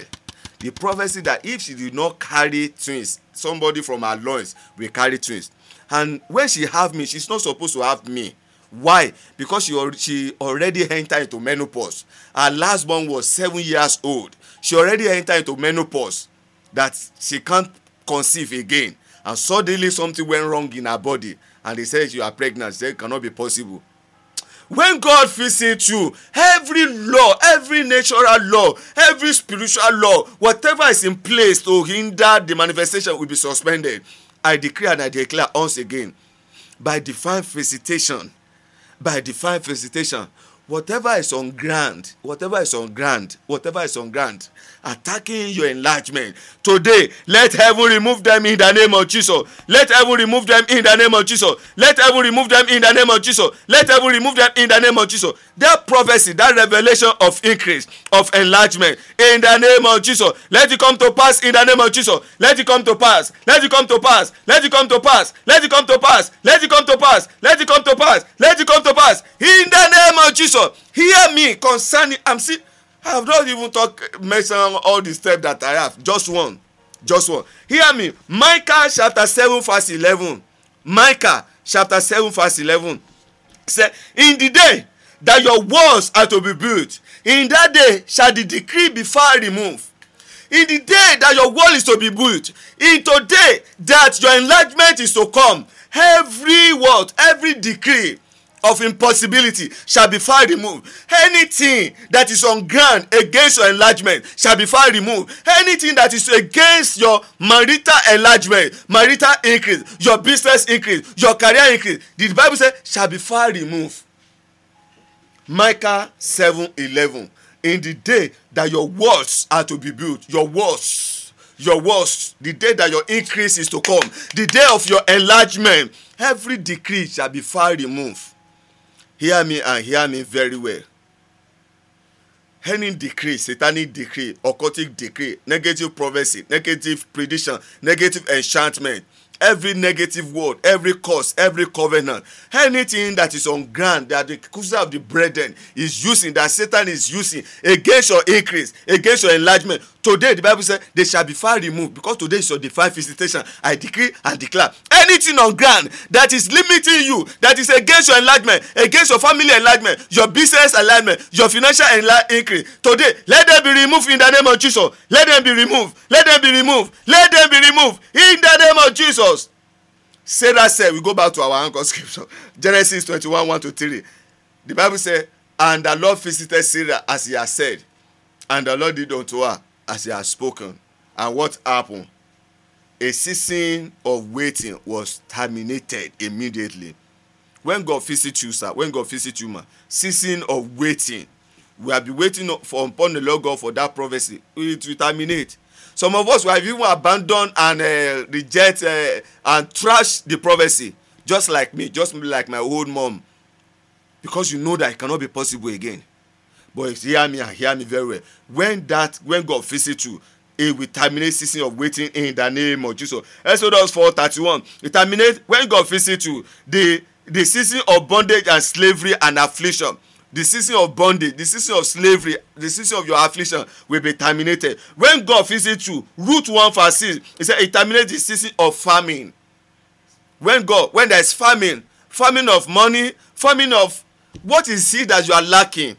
The prophecy that if she did not carry twins, somebody from her loins will carry twins. And when she have me, she's not supposed to have me. Why? Because she already entered into menopause. Her last born was 7 years old. She already entered into menopause that she can't conceive again. And suddenly something went wrong in her body. And they said, you are pregnant. They said, it cannot be possible. When God visits you, every law, every natural law, every spiritual law, whatever is in place to hinder the manifestation will be suspended. I decree and I declare once again, by divine visitation, whatever is on ground, attacking your enlargement. Today, let heaven remove them in the name of Jesus. Let heaven remove them in the name of Jesus. Let heaven remove them in the name of Jesus. Let heaven remove them in the name of Jesus. That prophecy, that revelation of increase, of enlargement, in the name of Jesus. Let it come to pass in the name of Jesus. Let it come to pass. Let it come to pass. Let it come to pass. Let it come to pass. Let it come to pass. Let it come to pass. Let it come to pass. In the name of Jesus. Hear me concerning. I have not even mentioned all the steps that I have. Just one. Hear me. Micah chapter 7 verse 11. Micah chapter 7 verse 11. Say, in the day that your walls are to be built, in that day shall the decree be far removed. In the day that your wall is to be built, in today that your enlargement is to come, every word, every decree, of impossibility shall be far removed. Anything that is on ground against your enlargement shall be far removed. Anything that is against your marital enlargement, marital increase, your business increase, your career increase, the Bible says shall be far removed. Micah 7:11. In the day that your walls are to be built, your walls, the day that your increase is to come, the day of your enlargement, every decree shall be far removed. Hear me and hear me very well. Any decree, satanic decree, occultic decree, negative prophecy, negative prediction, negative enchantment, every negative word, every curse, every covenant, anything that is on ground that the accuser of the brethren is using, that Satan is using against your increase, against your enlargement, today the Bible says they shall be far removed, because today is your divine visitation. I decree and declare anything on ground that is limiting you, that is against your enlargement, against your family enlargement, your business enlargement, your financial increase, today let them be removed in the name of Jesus. Let them be removed. Let them be removed. Let them be removed in the name of Jesus. Sarah said, we go back to our anchor scripture, Genesis 21, 1-3. The Bible said, and the Lord visited Sarah as he had said, and the Lord did unto her as he had spoken. And what happened? A season of waiting was terminated immediately. When God visits you, sir, when God visits you, man, season of waiting. We have been waiting upon the Lord God for that prophecy. It will terminate. Some of us, we have even abandoned and reject and trashed the prophecy. Just like me, just like my old mom. Because you know that it cannot be possible again. But hear me and hear me very well. When God visits you, it will terminate season of waiting in the name of Jesus. Exodus 4:31. It terminates, when God visits you, the season of bondage and slavery and affliction. The season of bondage, the season of slavery, the season of your affliction will be terminated. When God visits you, Ruth 1 verse 6, it says it terminates the season of famine. When there is famine of money, famine of what is it that you are lacking?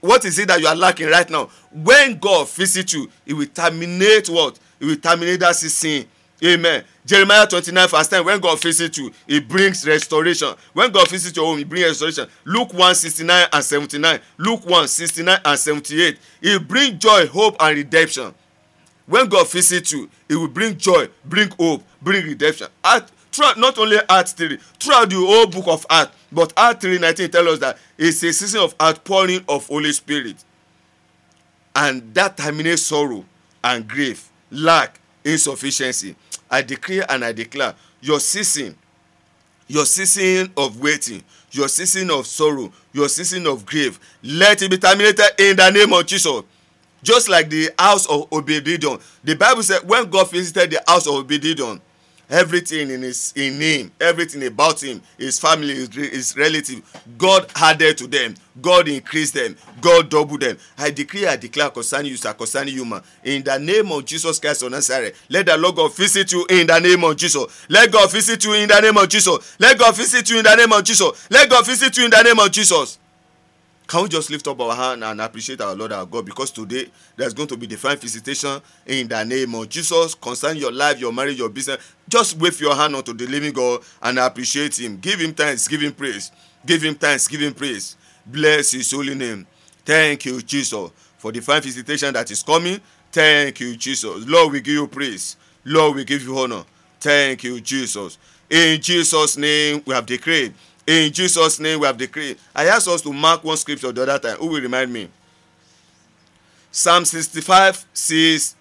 What is it that you are lacking right now? When God visits you, it will terminate what? It will terminate that season. Amen. Jeremiah 29 verse 10. When God visits you, it brings restoration. When God visits your home, it brings restoration. Luke 1, 69 and 79. Luke 1, 69 and 78. It brings joy, hope, and redemption. When God visits you, it will bring joy, bring hope, bring redemption. Not only Acts 3, throughout the whole book of Acts, but Acts 3:19 tells us that it's a season of outpouring of Holy Spirit. And that terminates sorrow and grief, lack, insufficiency. I decree and I declare your season of waiting, your season of sorrow, your season of grief, let it be terminated in the name of Jesus. Just like the house of Obed-Edom. The Bible said when God visited the house of Obed-Edom, everything in him, everything about him, his family, his relative, God added to them. God increased them. God doubled them. I decree, I declare concerning you, sir, concerning you, man. In the name of Jesus Christ of Nazareth, let the Lord God visit you in the name of Jesus. Let God visit you in the name of Jesus. Let God visit you in the name of Jesus. Let God visit you in the name of Jesus. Can we just lift up our hand and appreciate our Lord, our God? Because today, there's going to be divine visitation in the name of Jesus. Concerning your life, your marriage, your business. Just wave your hand unto the living God and appreciate Him. Give Him thanks, give Him praise. Give Him thanks, give Him praise. Bless His holy name. Thank you, Jesus, for divine visitation that is coming. Thank you, Jesus. Lord, we give you praise. Lord, we give you honor. Thank you, Jesus. In Jesus' name, we have decreed. In Jesus' name we have decreed. I asked us to mark one scripture the other time. Who will remind me? Psalm 65, 6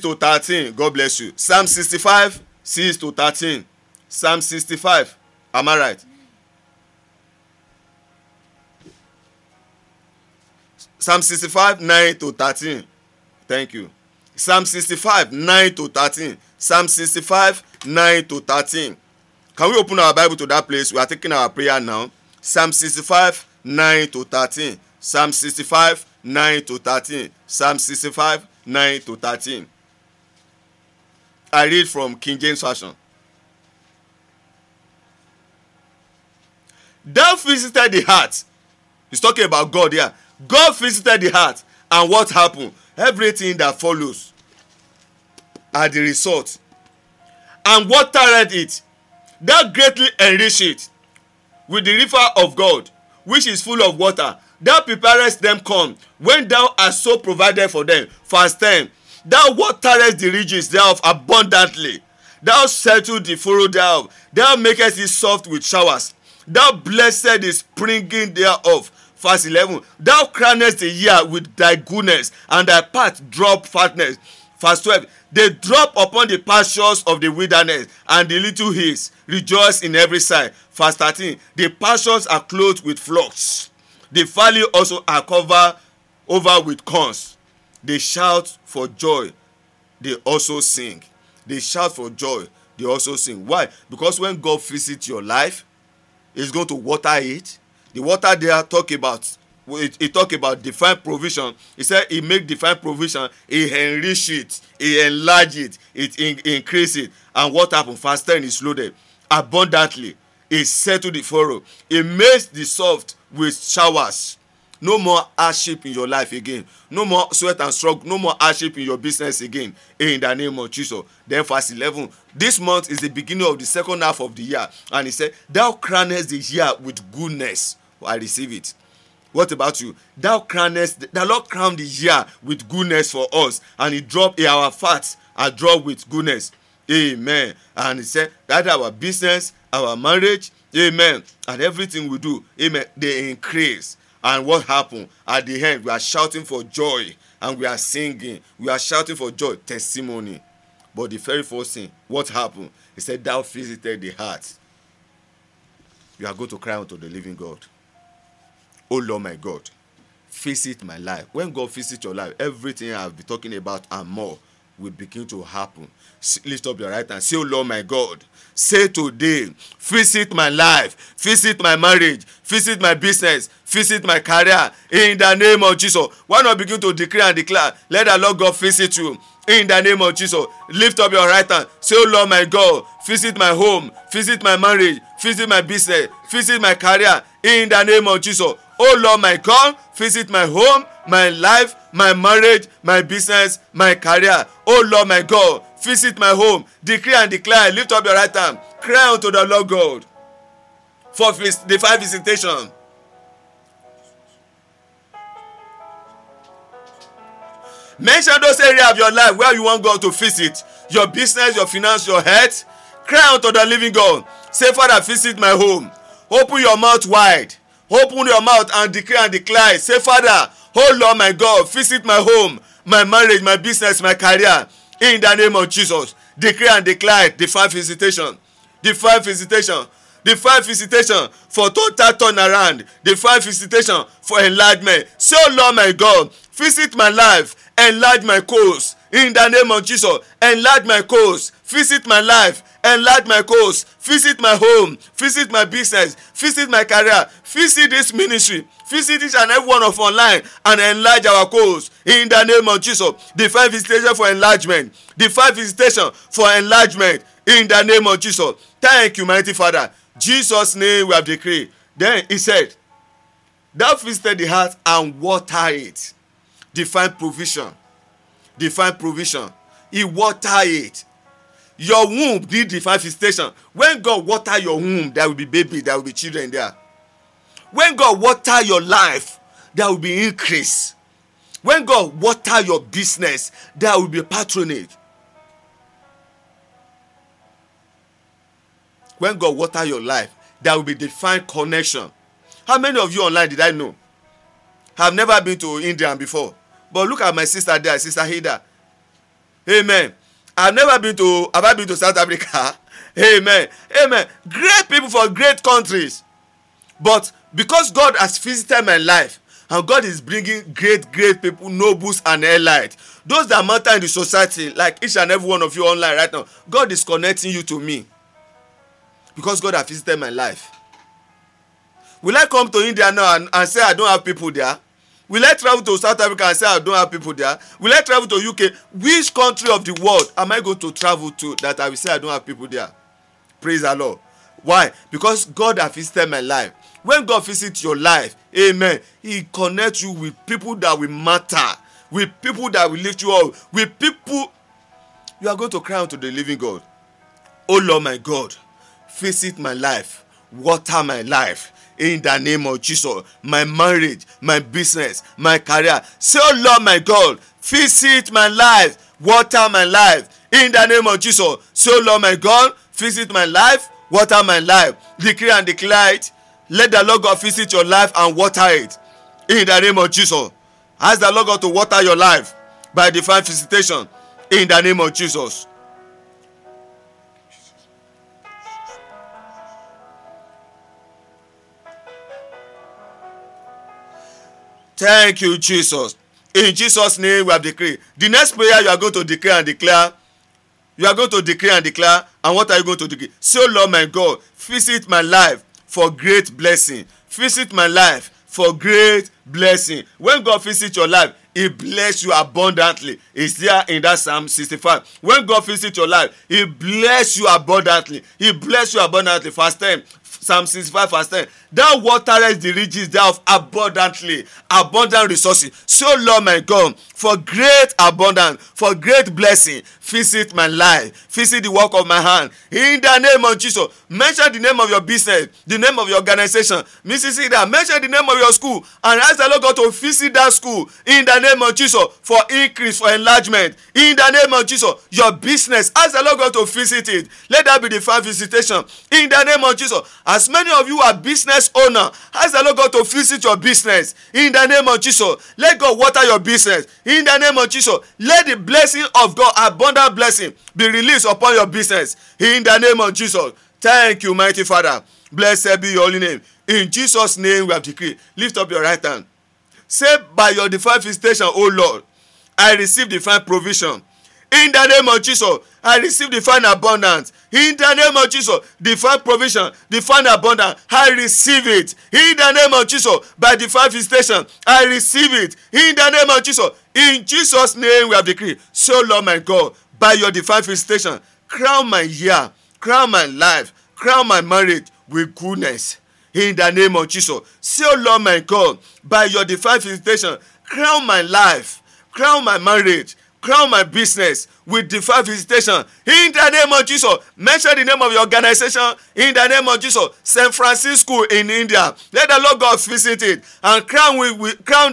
to 13. God bless you. Psalm 65, 6 to 13. Psalm 65. Am I right? Psalm 65, 9 to 13. Thank you. Psalm 65, 9 to 13. Psalm 65, 9 to 13. Can we open our Bible to that place? We are taking our prayer now. Psalm 65, 9 to 13. Psalm 65, 9 to 13. Psalm 65, 9 to 13. I read from King James Version. Thou visited the heart. He's talking about God here. Yeah. God visited the heart. And what happened? Everything that follows are the result. And what turned it? Thou greatly enrich it with the river of God, which is full of water. Thou preparest them corn, when thou art so provided for them. Verse 10. Thou waterest the ridges thereof abundantly. Thou settlest the furrow thereof. Thou makest it soft with showers. Thou blessest the springing thereof. Verse 11. Thou crownest the year with thy goodness, and thy path drop fatness. Verse 12. They drop upon the pastures of the wilderness, and the little hills rejoice in every side. Verse 13. The pastures are clothed with flocks. The valley also are covered over with corns. They shout for joy. They also sing. They shout for joy. They also sing. Why? Because when God visits your life, He's going to water it. The water they are talking about, he talk about divine provision. He said He make divine provision. He enrich it. He enlarge it. He increase it. And what happened? Verse 10 is loaded. Abundantly, He settled the furrow. He makes the soft with showers. No more hardship in your life again. No more sweat and struggle. No more hardship in your business again. In the name of Jesus. Then verse 11. This month is the beginning of the second half of the year. And He said, Thou crownest the year with goodness. I receive it. What about you? Thou crownest, the Lord crowned the year with goodness for us. And He dropped our fats and dropped with goodness. Amen. And He said that our business, our marriage, amen, and everything we do, amen, they increase. And what happened? At the end, we are shouting for joy and we are singing. We are shouting for joy, testimony. But the very first thing, what happened? He said, Thou visited the heart. You are going to cry unto the living God. Oh Lord my God, visit my life. When God visits your life, everything I've been talking about and more will begin to happen. Lift up your right hand. Say, Oh Lord my God, say today, visit my life, visit my marriage, visit my business, visit my career. In the name of Jesus. Why not begin to decree and declare, let the Lord God visit you. In the name of Jesus. Lift up your right hand. Say, Oh Lord my God, visit my home, visit my marriage, visit my business, visit my career. In the name of Jesus. Oh Lord my God, visit my home, my life, my marriage, my business, my career. Oh Lord my God, visit my home. Decree and declare. Lift up your right hand. Cry unto the Lord God for divine visitation. Mention those areas of your life where you want God to visit. Your business, your finance, your health. Cry unto the living God. Say, Father, visit my home. Open your mouth wide. Open your mouth and decree and declare. Say, Father, oh Lord my God, visit my home, my marriage, my business, my career. In the name of Jesus. Decree and declare divine visitation. Divine visitation. Divine visitation for total turnaround. Divine visitation for enlargement. Say, oh Lord my God, visit my life, enlarge my cause. In the name of Jesus, enlarge my cause. Visit my life. Enlarge my cause. Visit my home. Visit my business. Visit my career. Visit this ministry. Visit each and every one of online and enlarge our cause. In the name of Jesus. Divine visitation for enlargement. Divine visitation for enlargement. In the name of Jesus. Thank you, mighty Father. Jesus' name we have decreed. Then He said, Thou visited the heart and water it. Divine provision. Divine provision. He water it. Your womb need divine visitation. When God water your womb, there will be baby, there will be children there. When God water your life, there will be increase. When God water your business, there will be patronage. When God water your life, there will be divine connection. How many of you online did I know? I've never been to India before. But look at my sister there, Sister Hida. Amen. Have I been to South Africa? Amen. Amen. Great people from great countries. But because God has visited my life, and God is bringing great, great people, nobles and elite, those that matter in the society, like each and every one of you online right now, God is connecting you to me. Because God has visited my life. Will I come to India now and say I don't have people there? Will I travel to South Africa and say I don't have people there? Will I travel to UK? Which country of the world am I going to travel to that I will say I don't have people there? Praise the Lord. Why? Because God has visited my life. When God visits your life, amen, He connects you with people that will matter, with people that will lift you up, with people. You are going to cry unto the living God. Oh Lord my God, visit my life, water my life in the name of Jesus. My marriage, my business, my career. Say, oh Lord my God, visit my life, water my life in the name of Jesus. Say, oh Lord my God, visit my life, water my life. Decree and declare it. Let the Lord God visit your life and water it in the name of Jesus. Ask the Lord God to water your life by divine visitation in the name of Jesus. Thank you, Jesus. In Jesus' name, we have decreed. The next prayer you are going to decree and declare. You are going to decree and declare. And what are you going to decree? Say, so, Lord my God, visit my life for great blessing. Visit my life for great blessing. When God visits your life, He bless you abundantly. It's there in that Psalm 65. When God visits your life, He bless you abundantly. He bless you abundantly. Verse 10. Psalm 65, verse 10. Thou waterest the riches thereof abundantly. Abundant resources. So, Lord my God, for great abundance, for great blessing, visit my life. Visit the work of my hand. In the name of Jesus. Mention the name of your business, the name of your organization. Mrs. Ida, mention the name of your school and ask the Lord God to visit that school. In the name of Jesus. For increase, for enlargement. In the name of Jesus. Your business, ask the Lord God to visit it. Let that be the fine visitation. In the name of Jesus. As many of you are business owners, ask the Lord God to visit your business. In the name of Jesus, let God water your business. In the name of Jesus, let the blessing of God, abundant blessing, be released upon your business. In the name of Jesus. Thank you, mighty Father. Blessed be your holy name. In Jesus' name we have decreed. Lift up your right hand. Say, by your divine visitation, O Lord, I receive divine provision. In the name of Jesus, I receive divine abundance. In the name of Jesus, divine provision, divine abundance, I receive it. In the name of Jesus, by divine visitation, I receive it. In the name of Jesus, in Jesus' name we have decreed. So, Lord my God, by your divine visitation, crown my year, crown my life, crown my marriage with goodness. In the name of Jesus. So, Lord my God, by your divine visitation, crown my life, crown my marriage, crown my business with divine visitation. In the name of Jesus. Mention the name of your organization. In the name of Jesus. Saint Francis School in India. Let the Lord God visit it and crown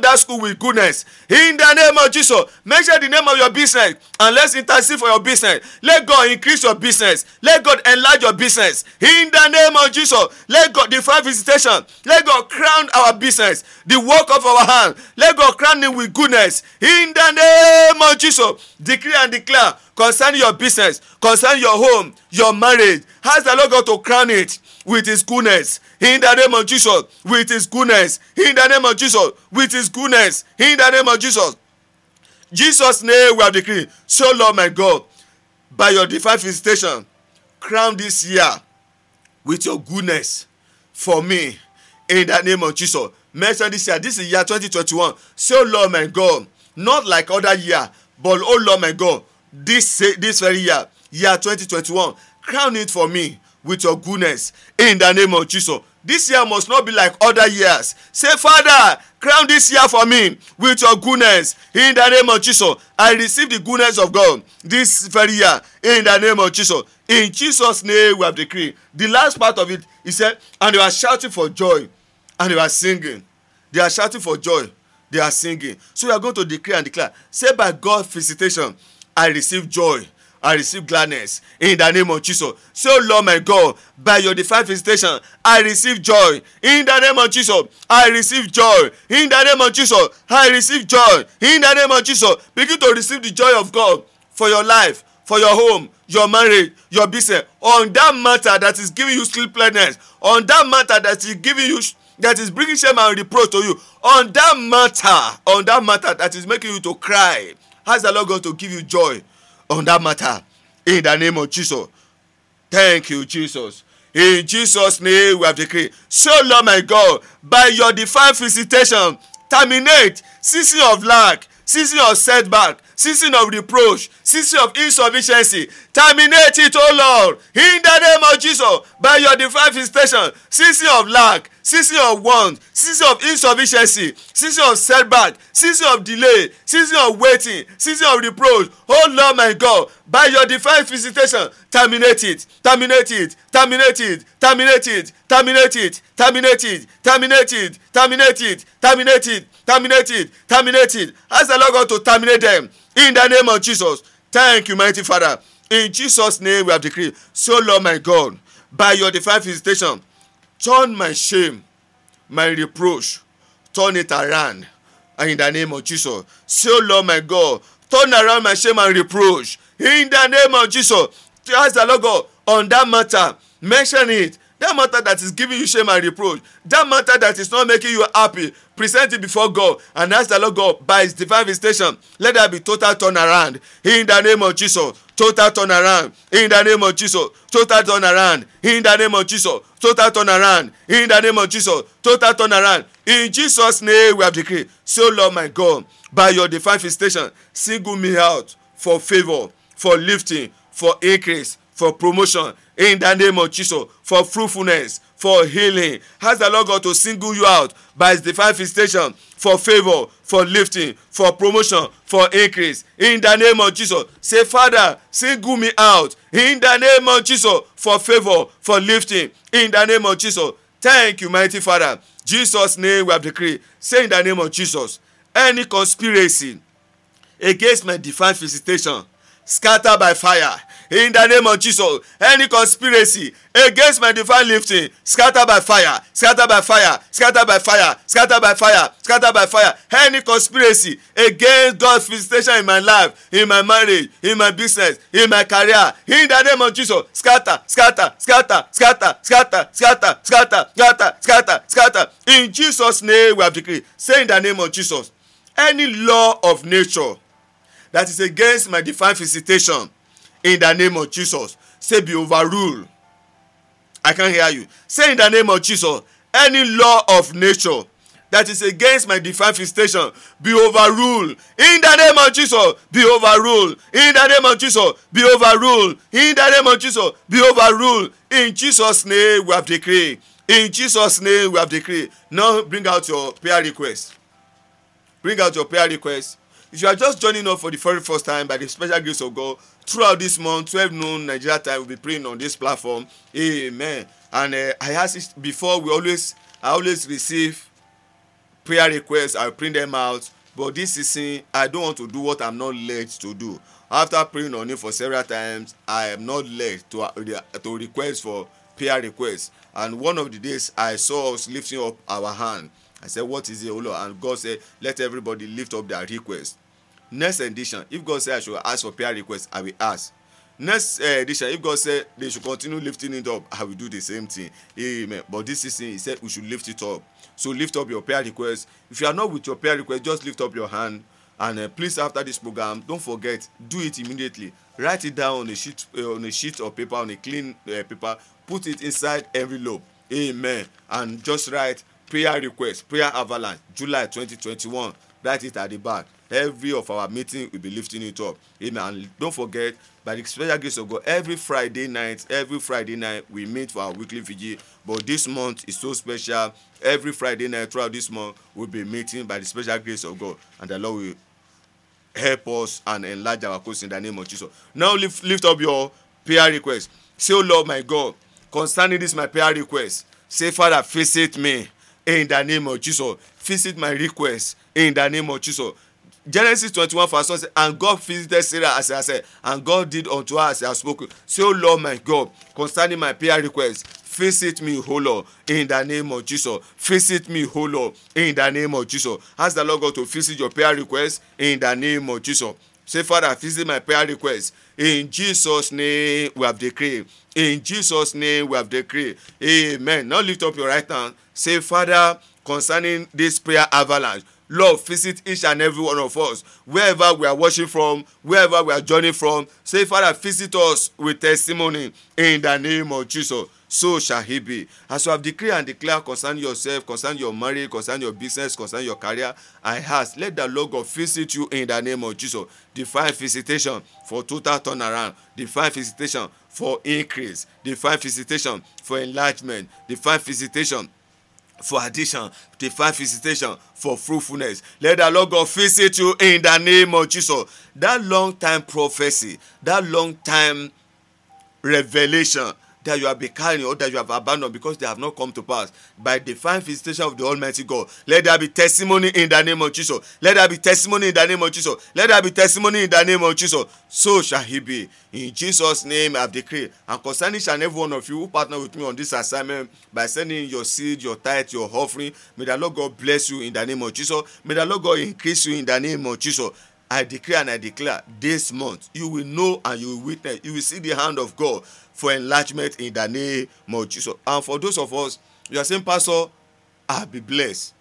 that school with goodness. In the name of Jesus. Mention the name of your business and let's intercede for your business. Let God increase your business. Let God enlarge your business. In the name of Jesus. Let God divine visitation. Let God crown our business, the work of our hand. Let God crown it with goodness. In the name of Jesus. Decree and declare concerning your business, concerning your home, your marriage. Ask the Lord God to crown it with His goodness. In the name of Jesus, with His goodness. In the name of Jesus, with His goodness. In the name of Jesus. Jesus' name we have decreed. So, Lord my God, by your divine visitation, crown this year with your goodness for me. In the name of Jesus. Mention this year. This is year 2021. So, Lord my God, not like other year. But oh Lord my God, this very year 2021, crown it for me with your goodness in the name of Jesus. This year must not be like other years. Say, Father, crown this year for me with your goodness in the name of Jesus. I receive the goodness of God this very year in the name of Jesus. In Jesus' name we have decreed. The last part of it, he said, and they were shouting for joy and they were singing. They are shouting for joy. They are singing. So we are going to decree and declare. Say, by God's visitation, I receive joy. I receive gladness in the name of Jesus. So, Lord my God, by your divine visitation, I receive joy in the name of Jesus. I receive joy in the name of Jesus. I receive joy in the name of Jesus. Begin to receive the joy of God for your life, for your home, your marriage, your business, on that matter that is giving you sleeplessness, on that matter that is giving you that is bringing shame and reproach to you, on that matter that is making you to cry, ask the Lord God to give you joy on that matter in the name of Jesus. Thank you, Jesus. In Jesus' name we have decreed. So, Lord my God, by your divine visitation, terminate season of lack, season of setback, season of reproach, season of insufficiency. Terminate it, oh Lord, in the name of Jesus. By your divine visitation, season of lack, season of want, season of insufficiency, season of setback, season of delay, season of waiting, season of reproach. Oh Lord my God, by your divine visitation, terminate it, terminate it, terminate it, terminate it, terminate it, terminate it, terminate it, terminate it, terminate it, terminate it, terminate it. Ask the Lord God to terminate them in the name of Jesus. Thank you, mighty Father. In Jesus' name we have decreed. So Lord my God, by your divine visitation, turn my shame, my reproach, turn it around. And in the name of Jesus, say, oh Lord my God, turn around my shame and reproach. In the name of Jesus, ask the Lord God on that matter. Mention it. That matter that is giving you shame and reproach. That matter that is not making you happy. Present it before God and ask the Lord God by his divine visitation. Let there be total turnaround. In the name of Jesus. Total turnaround in the name of Jesus. Total turnaround in the name of Jesus. Total turnaround in the name of Jesus. Total turnaround in Jesus' name we have decreed. So Lord my God, by your divine visitation, single me out for favor, for lifting, for increase, for promotion in the name of Jesus, for fruitfulness, for healing. Has the Lord God to single you out by his divine visitation for favor, for lifting, for promotion, for increase. In the name of Jesus, say, Father, single me out. In the name of Jesus, for favor, for lifting. In the name of Jesus, thank you, mighty Father. Jesus' name we have decreed. Say in the name of Jesus, any conspiracy against my divine visitation, scatter by fire. In the name of Jesus, any conspiracy against my divine lifting, scatter by fire, scatter by fire, scatter by fire, scatter by fire, scatter by fire. Any conspiracy against God's visitation in my life, in my marriage, in my business, in my career. In the name of Jesus, scatter, scatter, scatter, scatter, scatter, scatter, scatter, scatter, scatter, scatter. In Jesus' name we have decreed. Say in the name of Jesus, any law of nature that is against my divine visitation, in the name of Jesus, say be overruled. I can't hear you. Say in the name of Jesus, any law of nature that is against my divine visitation, be overruled. In the name of Jesus, be overruled. In the name of Jesus, be overruled. In the name of Jesus, be overruled. In Jesus' name we have decreed. In Jesus' name we have decreed. Now bring out your prayer request. Bring out your prayer request. If you are just joining us for the very first time, by the special grace of God, throughout this month, 12 noon Nigeria time, we'll be praying on this platform. Amen. And I asked before, I always receive prayer requests. I'll print them out. But this season, I don't want to do what I'm not led to do. After praying on it for several times, I am not led to request for prayer requests. And one of the days, I saw us lifting up our hand. I said, what is it, O Lord? And God said, let everybody lift up their request. Next edition, if God said I should ask for prayer requests, I will ask. Next edition, if God said they should continue lifting it up, I will do the same thing. Amen. But this is He said we should lift it up. So lift up your prayer requests. If you are not with your prayer request, just lift up your hand. And please, after this program, don't forget, do it immediately. Write it down on a sheet of paper, on a clean paper. Put it inside envelope. Amen. And just write prayer request, prayer avalanche, July 2021. Write it at the back. Every of our meeting will be lifting it up. Amen. And don't forget, by the special grace of God, every Friday night, we meet for our weekly vigil. But this month is so special. Every Friday night throughout this month, we'll be meeting by the special grace of God. And the Lord will help us and enlarge our cause in the name of Jesus. Now lift up your prayer request. Say, oh Lord, my God, concerning this, my prayer request, say, Father, visit me in the name of Jesus. Visit my request in the name of Jesus. Genesis 21 verse 1 says, and God visited Sarah as he has said, and God did unto her as he has spoken. So, Lord my God, concerning my prayer request, visit me, O Lord, in the name of Jesus. Visit me, O Lord, in the name of Jesus. Ask the Lord God to visit your prayer request in the name of Jesus. Say, Father, visit my prayer request. In Jesus' name we have decreed. In Jesus' name we have decreed. Amen. Now lift up your right hand. Say, Father, concerning this prayer avalanche, Lord, visit each and every one of us, wherever we are watching from, wherever we are joining from. Say, Father, visit us with testimony in the name of Jesus. So shall he be. As you have decreed and declared concerning yourself, concerning your marriage, concerning your business, concerning your career, I ask, let the Lord God visit you in the name of Jesus. Divine visitation for total turnaround. Divine visitation for increase. Divine visitation for enlargement. Divine visitation for addition, divine visitation for fruitfulness. Let the Lord God visit you in the name of Jesus. That long time prophecy, that long time revelation that you have been carrying or that you have abandoned because they have not come to pass, by divine visitation of the Almighty God, let there be testimony in the name of Jesus. Let there be testimony in the name of Jesus. Let there be testimony in the name of Jesus. So shall he be. In Jesus' name I have decreed. And concerning each and every one of you who partner with me on this assignment by sending your seed, your tithe, your offering, may the Lord God bless you in the name of Jesus. May the Lord God increase you in the name of Jesus. I decree and I declare, this month you will know and you will witness. You will see the hand of God for enlargement in the name of Jesus. And for those of us, you are saying, Pastor, I'll be blessed.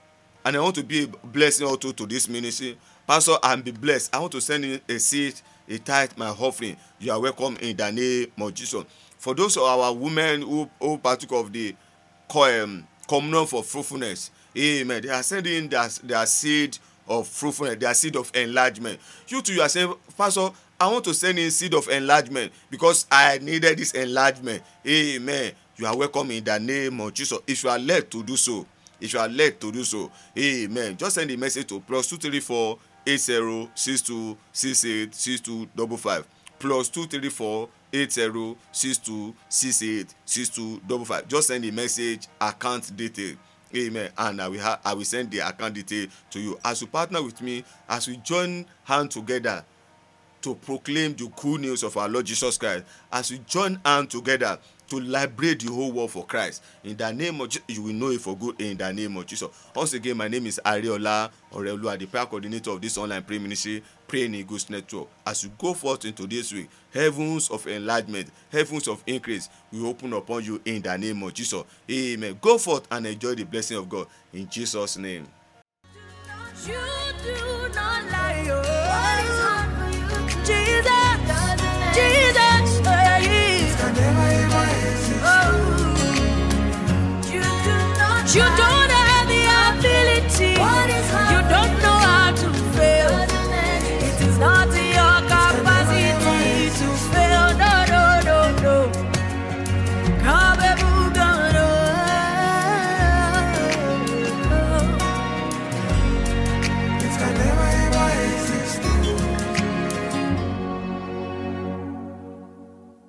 And I want to be a blessing also to this ministry. Pastor, I'll be blessed. I want to send in a seed, a tithe, my offering. You are welcome in the name of Jesus. For those of our women who partake of the communion for fruitfulness, amen. They are sending their seed of fruitfulness, their seed of enlargement. You too, you are saying, Pastor, I want to send in seed of enlargement because I needed this enlargement. Amen. You are welcome in the name of Jesus. If you are led to do so, amen. Just send a message to +234 80 62 68 6255 +234 80 62 68 6255. Just send a message, account detail. Amen. And I will send the account detail to you. As you partner with me, as we join hands together to proclaim the good news of our Lord Jesus Christ, as we join hands together to liberate the whole world for Christ, in the name of Jesus, you will know it for good in the name of Jesus. Once again, my name is Ariola Oreolo, the prayer coordinator of this online prayer ministry, Praying Gods Network. As you go forth into this week, heavens of enlargement, heavens of increase will open upon you in the name of Jesus. Amen. Go forth and enjoy the blessing of God in Jesus' name.